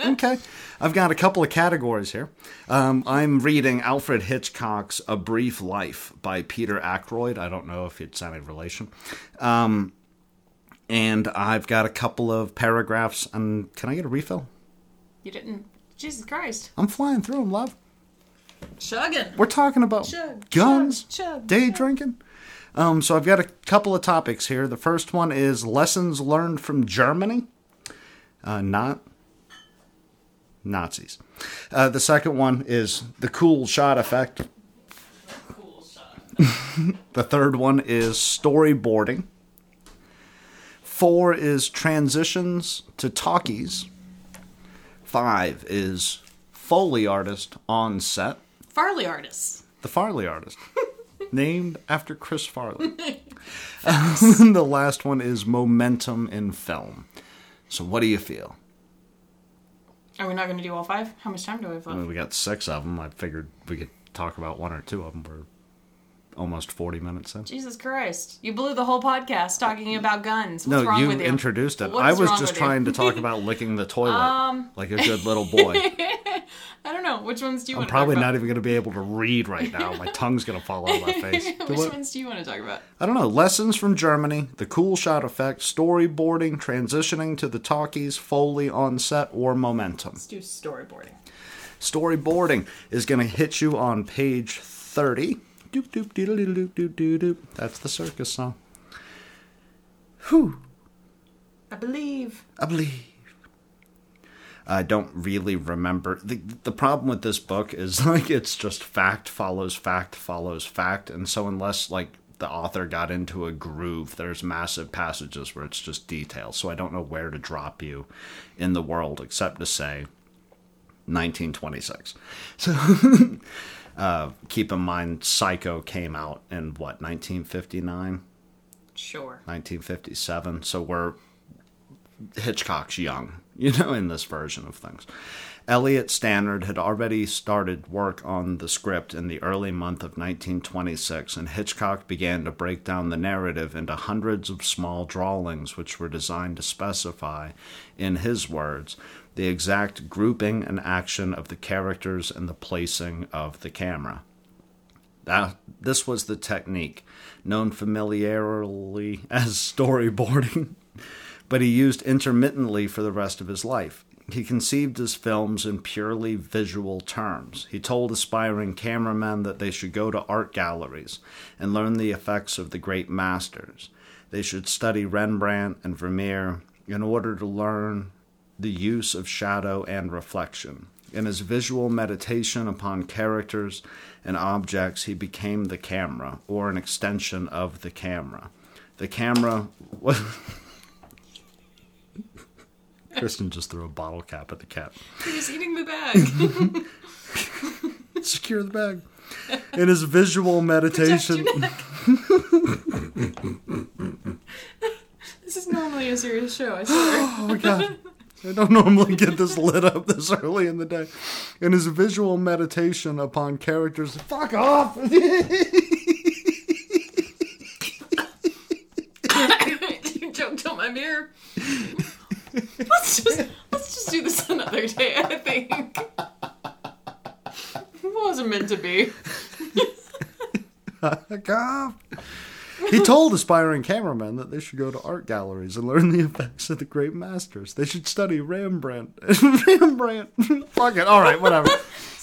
Okay. I've got a couple of categories here. I'm reading Alfred Hitchcock's A Brief Life by Peter Ackroyd. I don't know if it's any relation. And I've got a couple of paragraphs. Can I get a refill? You didn't. Jesus Christ. I'm flying through them, love. Chugging. We're talking about guns, chug, drinking. So I've got a couple of topics here. The first one is lessons learned from Germany, not Nazis. The second one is the cool shot effect. The third one is storyboarding. 4 is transitions to talkies. 5 is Foley artist on set. Farley artist. The Farley artist. Named after Chris Farley. The last one is momentum in film. So what do you feel? Are we not going to do all 5? How much time do we have left? I mean, we got 6 of them. I figured we could talk about 1 or 2 of them. We're almost 40 minutes in. Jesus Christ. You blew the whole podcast talking about guns. What's wrong with you? No, you introduced it. I was just trying to talk about licking the toilet like a good little boy. I don't know. Which ones do you want to talk about? I'm probably not even going to be able to read right now. My tongue's going to fall out of my face. Which ones do you want to talk about? I don't know. Lessons from Germany, the cool shot effect, storyboarding, transitioning to the talkies, Foley on set, or momentum. Let's do storyboarding. Storyboarding is going to hit you on page 30. Doop, doop, doodle, doop, doop, doop, doop. That's the circus song. Whew. I believe. I don't really remember. The problem with this book is it's just fact follows fact follows fact. And so unless the author got into a groove. There's massive passages where it's just details. So I don't know where to drop you in the world except to say 1926. So keep in mind, Psycho came out in what, 1959? Sure. 1957. So we're Hitchcock's young, you know, in this version of things. Elliot Stannard had already started work on the script in the early month of 1926, and Hitchcock began to break down the narrative into hundreds of small drawings which were designed to specify, in his words, the exact grouping and action of the characters and the placing of the camera. This was the technique, known familiarly as storyboarding, but he used intermittently for the rest of his life. He conceived his films in purely visual terms. He told aspiring cameramen that they should go to art galleries and learn the effects of the great masters. They should study Rembrandt and Vermeer in order to learn the use of shadow and reflection. In his visual meditation upon characters and objects, he became the camera, or an extension of the camera. The camera was... Kristen just threw a bottle cap at the cat. He's eating the bag. Secure the bag. In his visual meditation... This is normally a serious show, I swear. Oh, my God. I don't normally get this lit up this early in the day. In his visual meditation upon characters... Fuck off! You choked on my mirror. Let's just do this another day, I think. It wasn't meant to be. He told aspiring cameramen that they should go to art galleries and learn the effects of the great masters. They should study Rembrandt. Fuck it. All right, whatever.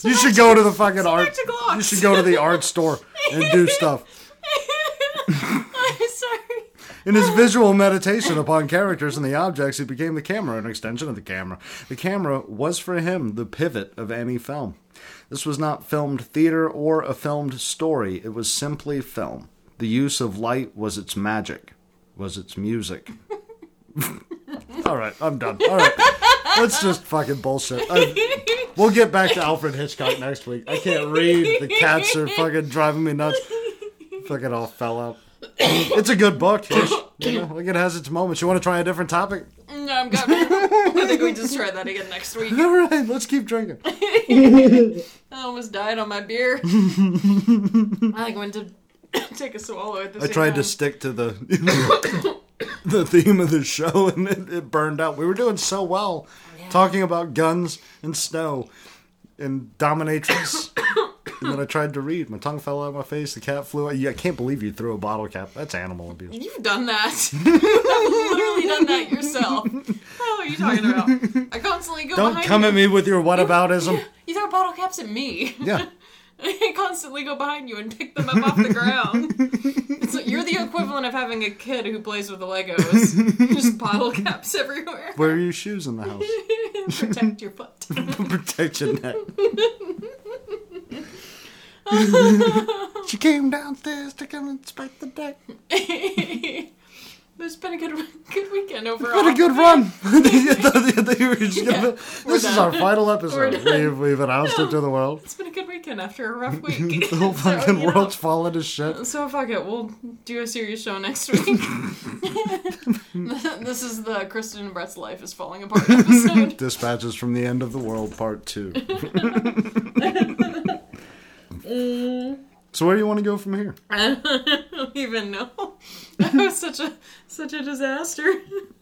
You should go to the fucking art. You should go to the art store and do stuff. I'm sorry. In his visual meditation upon characters and the objects, he became the camera, an extension of the camera. The camera was for him the pivot of any film. This was not filmed theater or a filmed story. It was simply film. The use of light was its magic, was its music. All right, I'm done. All right. Let's just fucking bullshit. We'll get back to Alfred Hitchcock next week. I can't read. The cats are fucking driving me nuts. Fucking all fell out. It's a good book. You know, like, it has its moments. You want to try a different topic? No, I'm good. I think we just try that again next week. All right, let's keep drinking. I almost died on my beer. I went to take a swallow at the same time. I tried to stick to the theme of the show, and it burned out. We were doing so well, yeah, talking about guns and snow and dominatrix. And then I tried to read. My tongue fell out of my face. The cat flew out. Yeah, I can't believe you threw a bottle cap. That's animal abuse. You've done that. You've literally done that yourself. What are you talking about? I constantly go Don't behind come you. At me with your whataboutism. You throw bottle caps at me. Yeah. I constantly go behind you and pick them up off the ground. So you're the equivalent of having a kid who plays with the Legos. Just bottle caps everywhere. Wear your shoes in the house. Protect your butt. Protect your neck. She came downstairs to come inspect the deck. It's been a good weekend overall. It's been a good run. This is our final episode. We've announced it to the world. It's been a good weekend after a rough week. The whole fucking world's fallen to shit. So fuck it. We'll do a serious show next week. This is the Kristen and Brett's Life is Falling Apart episode. Dispatches from the End of the World Part 2. So where do you want to go from here? I don't even know. That was such a disaster.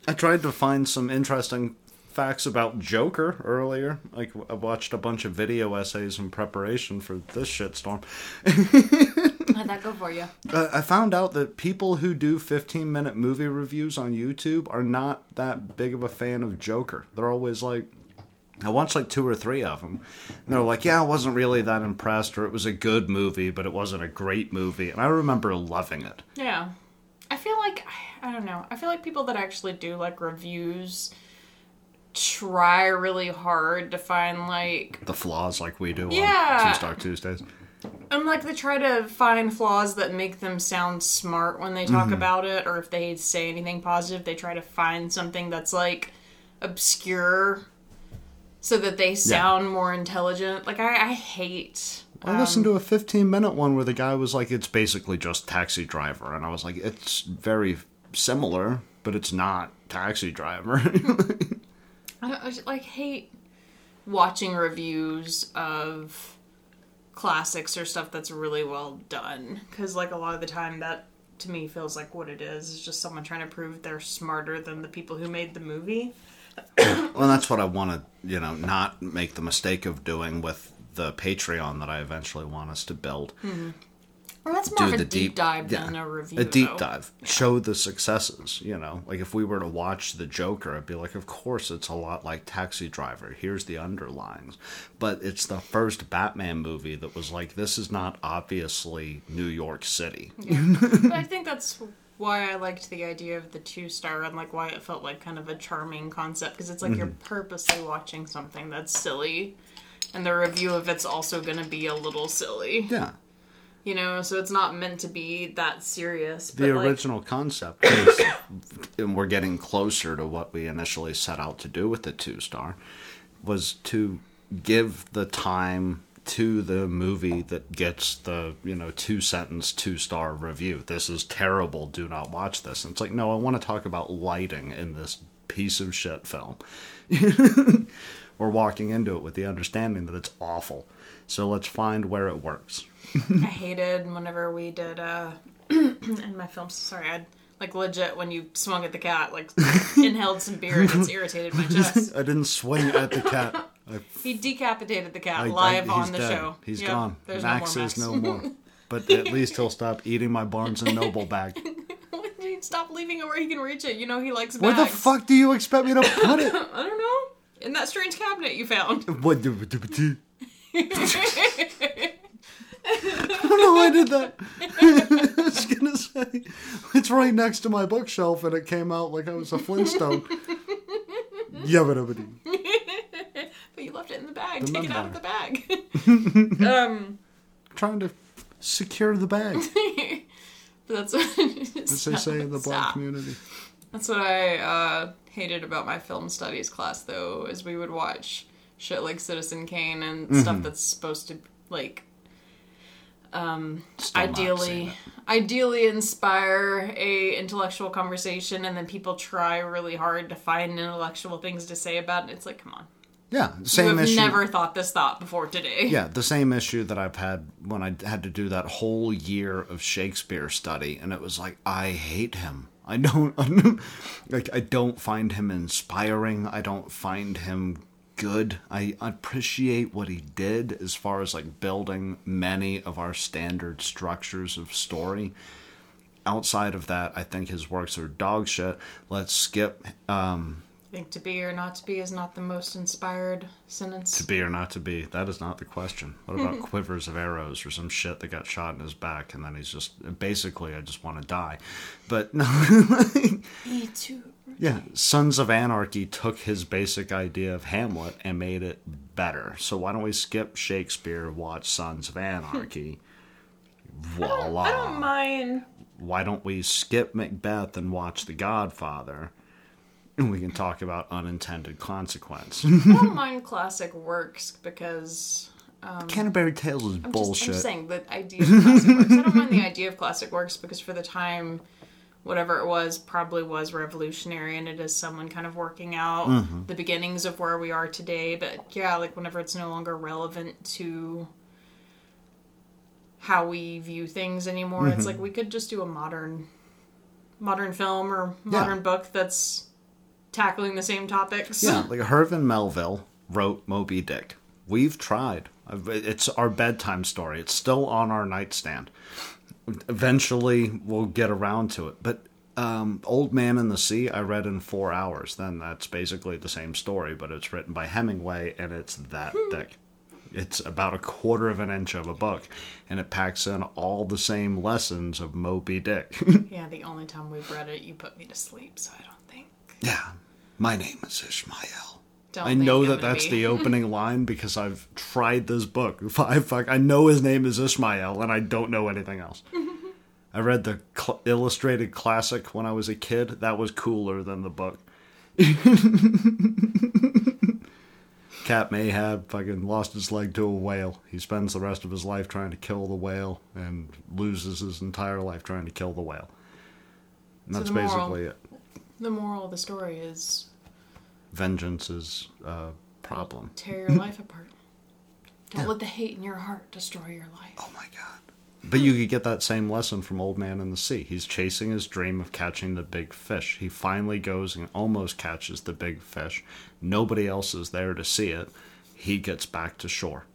I tried to find some interesting facts about Joker earlier. Like, I watched a bunch of video essays in preparation for this shitstorm. How'd that go for you? I found out that people who do 15-minute movie reviews on YouTube are not that big of a fan of Joker. They're always like... I watched like 2 or 3 of them, and they're like, yeah, I wasn't really that impressed, or it was a good movie, but it wasn't a great movie, and I remember loving it. Yeah. I feel like, I don't know, I feel like people that actually do, like, reviews try really hard to find, like... the flaws like we do on Two Star Tuesdays. I'm like, they try to find flaws that make them sound smart when they talk about it, or if they say anything positive, they try to find something that's, like, obscure so that they sound more intelligent. Like, I hate... I listened to a 15-minute one where the guy was like, it's basically just Taxi Driver. And I was like, it's very similar, but it's not Taxi Driver. I hate watching reviews of... classics or stuff that's really well done, because like a lot of the time that to me feels like what it is. It's just someone trying to prove they're smarter than the people who made the movie. Well, that's what I want to, you know, not make the mistake of doing with the Patreon that I eventually want us to build. Well, that's more of a deep dive than a review. A deep dive. Yeah. Show the successes, you know. Like if we were to watch The Joker, I'd be like, of course it's a lot like Taxi Driver. Here's the underlines. But it's the first Batman movie that was like, this is not obviously New York City. Yeah. But I think that's why I liked the idea of the 2-star and like why it felt like kind of a charming concept. Because it's like you're purposely watching something that's silly. And the review of it's also going to be a little silly. Yeah. You know, so it's not meant to be that serious. But the original concept is, and we're getting closer to what we initially set out to do with the 2-star, was to give the time to the movie that gets the, you know, 2-sentence 2-star review. This is terrible. Do not watch this. And it's like, no, I want to talk about lighting in this piece of shit film. We're walking into it with the understanding that it's awful. So let's find where it works. I hated whenever we did, in my films, sorry, I'd, like, legit, when you swung at the cat, like, inhaled some beer and it's irritated my chest. I didn't swing at the cat. He decapitated the cat live on the show. He's gone. Max is no more. But at least he'll stop eating my Barnes & Noble bag. Stop leaving it where he can reach it. You know he likes bags. Where the fuck do you expect me to put it? I don't know. In that strange cabinet you found. What? I don't know why I did that. I was going to say, it's right next to my bookshelf, and it came out like I was a Flintstone. But you left it in the bag. Take it out of the bag. Trying to secure the bag. That's what as they say in the black community. That's what I hated about my film studies class, though, is we would watch shit like Citizen Kane and stuff that's supposed to, like... ideally inspire a intellectual conversation, and then people try really hard to find intellectual things to say about it. It's like, come on. Yeah, same issue. You have never thought this thought before today. Yeah, the same issue that I've had when I had to do that whole year of Shakespeare study, and it was like, I hate him. I don't find him inspiring. I don't find him good. I appreciate what he did as far as like building many of our standard structures of story. Outside of that, I think his works are dog shit. Let's skip. I think to be or not to be is not the most inspired sentence. To be or not to be, that is not the question. What about Quivers of Arrows or some shit that got shot in his back and then he's just basically, I just want to die. But no. Me too. Yeah, Sons of Anarchy took his basic idea of Hamlet and made it better. So why don't we skip Shakespeare, watch Sons of Anarchy? Voila. I don't mind. Why don't we skip Macbeth and watch The Godfather? And we can talk about unintended consequence. I don't mind classic works because... Canterbury Tales is bullshit. I'm just saying the idea of classic works. I don't mind the idea of classic works because for the time... whatever it was, probably was revolutionary, and it is someone kind of working out the beginnings of where we are today. But yeah, like whenever it's no longer relevant to how we view things anymore, it's like we could just do a modern film or modern book that's tackling the same topics. Yeah, like Herman Melville wrote Moby Dick. We've tried. It's our bedtime story. It's still on our nightstand. Eventually, we'll get around to it. But Old Man and the Sea, I read in 4 hours. Then that's basically the same story, but it's written by Hemingway, and it's that thick. It's about 1/4 inch of a book, and it packs in all the same lessons of Moby Dick. Yeah, the only time we've read it, you put me to sleep, so I don't think. Yeah. My name is Ishmael. Don't I know that that's the opening line because I've tried this book. I know his name is Ishmael, and I don't know anything else. I read the illustrated classic when I was a kid. That was cooler than the book. Cat Mayhab fucking lost his leg to a whale. He spends the rest of his life trying to kill the whale and loses his entire life trying to kill the whale. And that's basically it. The moral of the story is... vengeance is a problem. Tear your life apart. Don't let the hate in your heart destroy your life. Oh my God. But you could get that same lesson from Old Man in the Sea. He's chasing his dream of catching the big fish. He finally goes and almost catches the big fish. Nobody else is there to see it. He gets back to shore.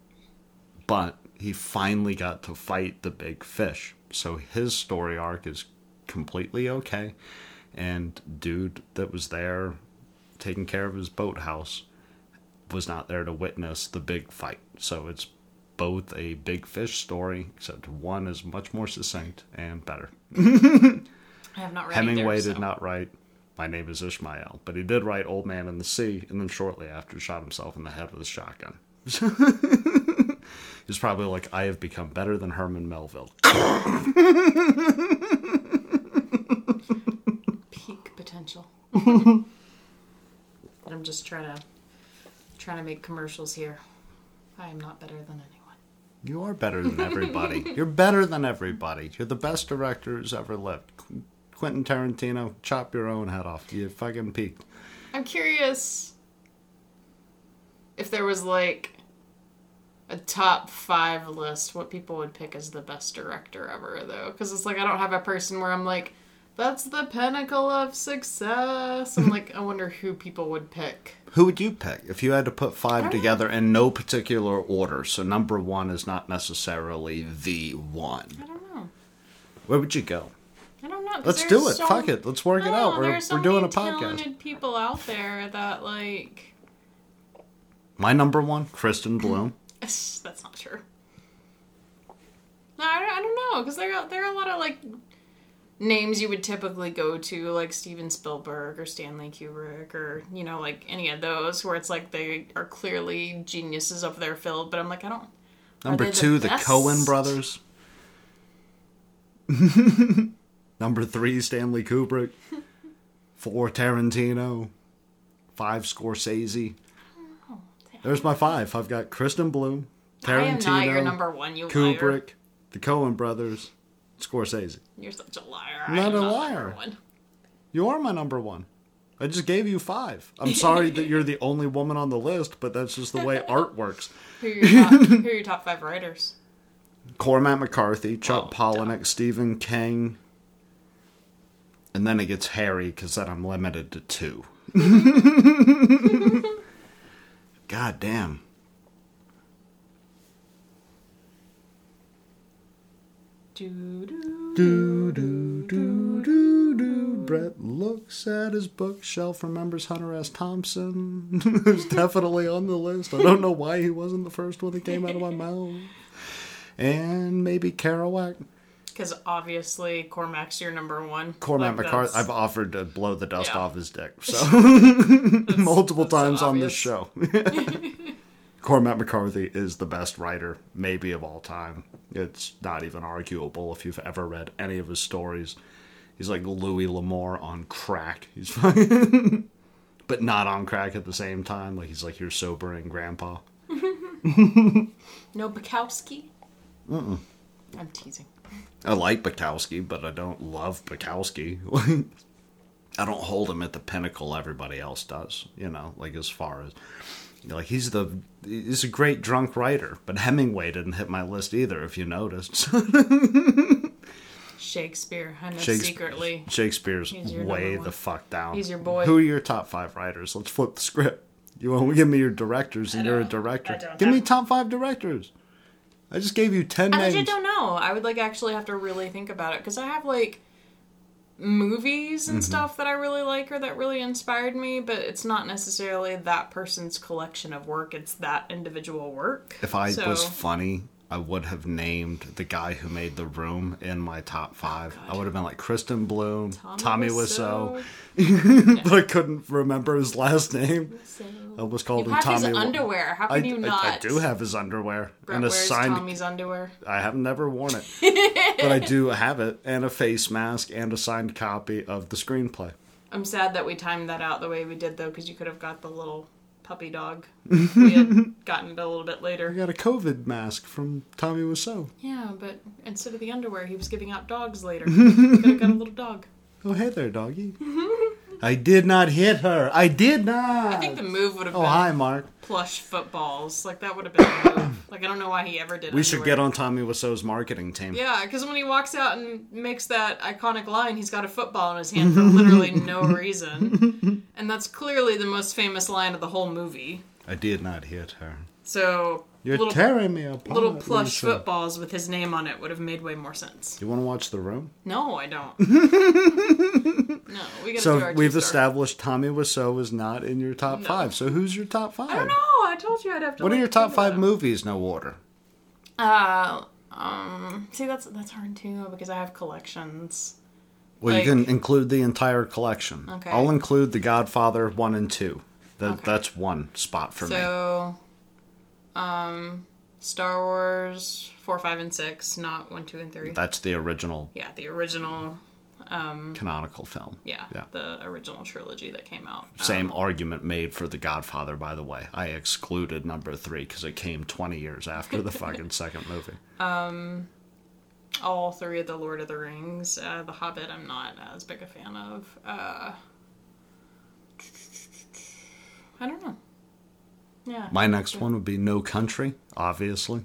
But he finally got to fight the big fish. So his story arc is completely okay. And dude that was there taking care of his boathouse was not there to witness the big fight. So it's both a big fish story, except one is much more succinct and better. I have not read Hemingway either, so. Did not write My Name is Ishmael, but he did write Old Man in the Sea, and then shortly after shot himself in the head with a shotgun. He's probably like, I have become better than Herman Melville. Peak potential. I'm just trying to make commercials here. I am not better than anyone. You are better than everybody. You're better than everybody. You're the best director who's ever lived. Quentin Tarantino, chop your own head off. You fucking peaked. I'm curious if there was like a top 5 list, what people would pick as the best director ever, though. Because it's like I don't have a person where I'm like, that's the pinnacle of success. I'm like, I wonder who people would pick. Who would you pick if you had to put 5 together in no particular order? So number 1 is not necessarily the one. I don't know. Where would you go? I don't know. Let's do it. Fuck it. Let's work it out. We're doing a podcast. There's so many talented people out there that like... My number 1, Kristen Bloom. That's not true. No, I don't know. Because there are a lot of like... names you would typically go to, like Steven Spielberg or Stanley Kubrick or, you know, like any of those where it's like they are clearly geniuses of their field, but I'm like, I don't... Number 2, the Coen Brothers. Number 3, Stanley Kubrick. 4, Tarantino. 5, Scorsese. I don't know. There's my 5. I've got Kristen Bloom, Tarantino, I am not your number 1, you Kubrick, liar. The Coen Brothers, Scorsese. You're such a liar. I'm not a liar. You are my number 1. I just gave you 5. I'm sorry that you're the only woman on the list, but that's just the way art works. Who are your top 5 writers? Cormac McCarthy, Chuck Palahniuk, Stephen King. And then it gets hairy because then I'm limited to 2. God damn. Brett looks at his bookshelf, remembers Hunter S. Thompson, who's definitely on the list. I don't know why he wasn't the first one that came out of my mouth. And maybe Kerouac. Because obviously Cormac's your number 1. Cormac McCarthy. I've offered to blow the dust off his dick. So multiple times so on this show. Cormac McCarthy is the best writer, maybe of all time. It's not even arguable if you've ever read any of his stories. He's like Louis L'Amour on crack. He's fucking, but not on crack at the same time. Like he's like your sobering grandpa. No Bukowski? Mm-mm. I'm teasing. I like Bukowski, but I don't love Bukowski. I don't hold him at the pinnacle everybody else does. You know, like as far as... like he's a great drunk writer, but Hemingway didn't hit my list either, if you noticed. Shakespeare, I know secretly. Shakespeare's way the fuck down. He's your boy. Who are your top 5 writers? Let's flip the script. You won't give me your directors, and you're a director. Give me top 5 directors. I just gave you 10 names. I legit don't know. I would like actually have to really think about it because I have like movies and stuff that I really like or that really inspired me, but it's not necessarily that person's collection of work. It's that individual work. If I was funny, I would have named the guy who made The Room in my top five. Oh, I would have been like Kristen Bloom, Tommy Wiseau. Yeah. But I couldn't remember his last name. Wiseau. I almost called him Tommy. You have his underwear. How can you not? I do have his underwear. Brett and wears Tommy's underwear. I have never worn it. But I do have it. And a face mask and a signed copy of the screenplay. I'm sad that we timed that out the way we did, though, because you could have got the little puppy dog. We had gotten it a little bit later. We got a COVID mask from Tommy Wiseau. Yeah, but instead of the underwear, he was giving out dogs later. We could have got a little dog. Oh, hey there, doggy. I did not hit her. I did not. I think the move would have been hi, Mark. Plush footballs. Like, that would have been a move. Like, I don't know why he ever did it. We should get on Tommy Wiseau's marketing team. Yeah, because when he walks out and makes that iconic line, he's got a football in his hand for literally no reason. And that's clearly the most famous line of the whole movie. I did not hit her. So, you're tearing me apart. Little plush footballs with his name on it would have made way more sense. You want to watch The Room? No, I don't. No, we got to do our we've established Tommy Wiseau is not in your top five. So who's your top five? I don't know. I told you I'd have to. What are your top five movies? No order. See, that's hard too because I have collections. Well, you can include the entire collection. Okay. I'll include The Godfather 1 and 2. That's one spot for me. So. Star Wars 4, 5, and 6, not 1, 2, and 3. That's the original. Yeah, the original. Canonical film. Yeah, the original trilogy that came out. Same argument made for The Godfather, by the way. I excluded number 3 because it came 20 years after the fucking second movie. All three of the Lord of the Rings. The Hobbit I'm not as big a fan of. I don't know. Yeah, my next one would be No Country, obviously.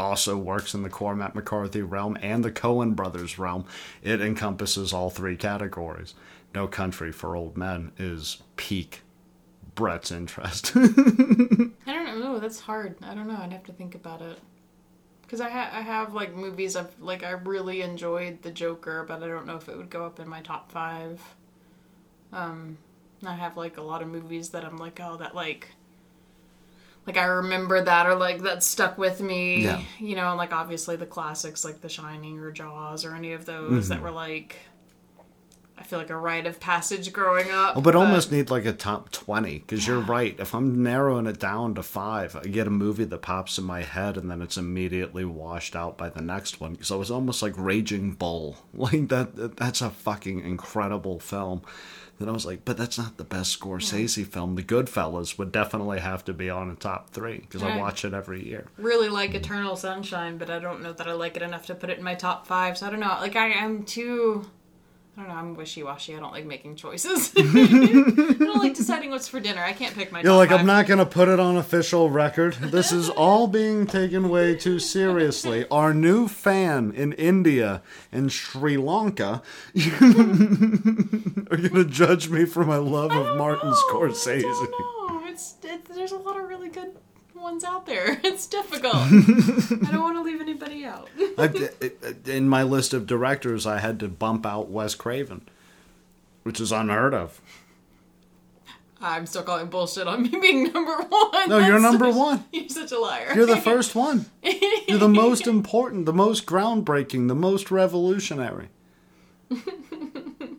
Also works in the Cormac McCarthy realm and the Coen Brothers realm. It encompasses all three categories. No Country for Old Men is peak Brett's interest. I don't know. That's hard. I don't know. I'd have to think about it. Because I have like movies I've like I really enjoyed The Joker, but I don't know if it would go up in my top five. I have like a lot of movies that I'm like, oh, that like. Like, I remember that, or, like, that stuck with me, you know, and, like, obviously the classics, like The Shining or Jaws or any of those that were, like, I feel like a rite of passage growing up. Oh, but almost need, like, a top 20, because you're right. If I'm narrowing it down to 5, I get a movie that pops in my head, and then it's immediately washed out by the next one. So it's almost like Raging Bull. Like, that's a fucking incredible film. Then I was like, but that's not the best Scorsese film. The Goodfellas would definitely have to be on a top 3 because I watch it every year. Really like Eternal Sunshine, but I don't know that I like it enough to put it in my top 5. So I don't know. Like I'm too. I don't know. I'm wishy-washy. I don't like making choices. I don't like deciding what's for dinner. I can't pick my top 5. You're like, I'm not going to put it on official record. This is all being taken way too seriously. Our new fan in India and Sri Lanka are going to judge me for my love of Martin Scorsese. I don't know. There's a lot of really good ones out there. It's difficult. I don't want to leave anybody out. In my list of directors, I had to bump out Wes Craven, which is unheard of. I'm still calling bullshit on me being number one. No, you're number one. You're such a liar. You're the first one. You're the most important, the most groundbreaking, the most revolutionary.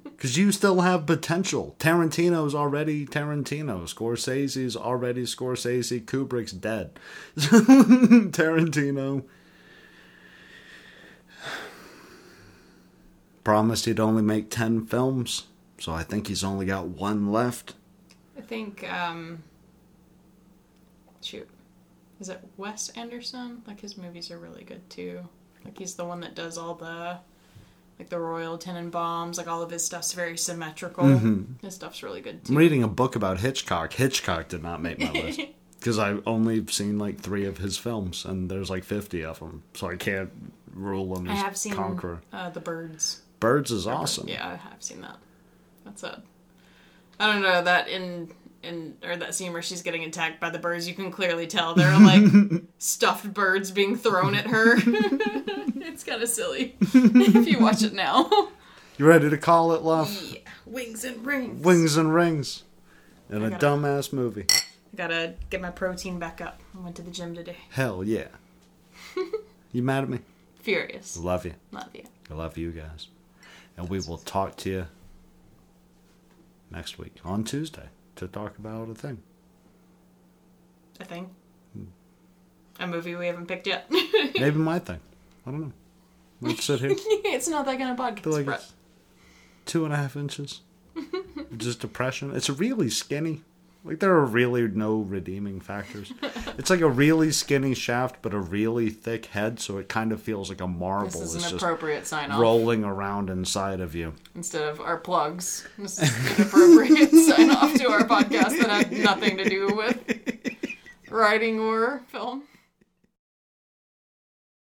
Because you still have potential. Tarantino's already Tarantino. Scorsese's already Scorsese. Kubrick's dead. Tarantino. Promised he'd only make 10 films. So I think he's only got one left. I think, is it Wes Anderson? Like, his movies are really good, too. Like, he's the one that does all the... Like the Royal Tenenbaums, like all of his stuff's very symmetrical. Mm-hmm. His stuff's really good too. I'm reading a book about Hitchcock. Hitchcock did not make my list because I've only seen like 3 of his films, and there's like 50 of them, so I can't rule him as conqueror. I have seen The Birds. Birds is awesome. Yeah, I have seen that. That's it. I don't know that or that scene where she's getting attacked by the birds. You can clearly tell there are like stuffed birds being thrown at her. It's kind of silly if you watch it now. You ready to call it, love? Yeah. Wings and Rings. Wings and Rings. In a dumbass movie. I gotta get my protein back up. I went to the gym today. Hell yeah. You mad at me? Furious. Love you. Love you. I love you guys. And we will talk to you next week on Tuesday to talk about a thing. A thing? A movie we haven't picked yet. Maybe my thing. I don't know. We'll sit here. It's not that kind of podcast. I feel like it's 2.5 inches. Just depression. It's really skinny. Like, there are really no redeeming factors. It's like a really skinny shaft, but a really thick head, so it kind of feels like a marble is just rolling around inside of you. Instead of our plugs. This is an appropriate sign-off to our podcast that had nothing to do with writing or film.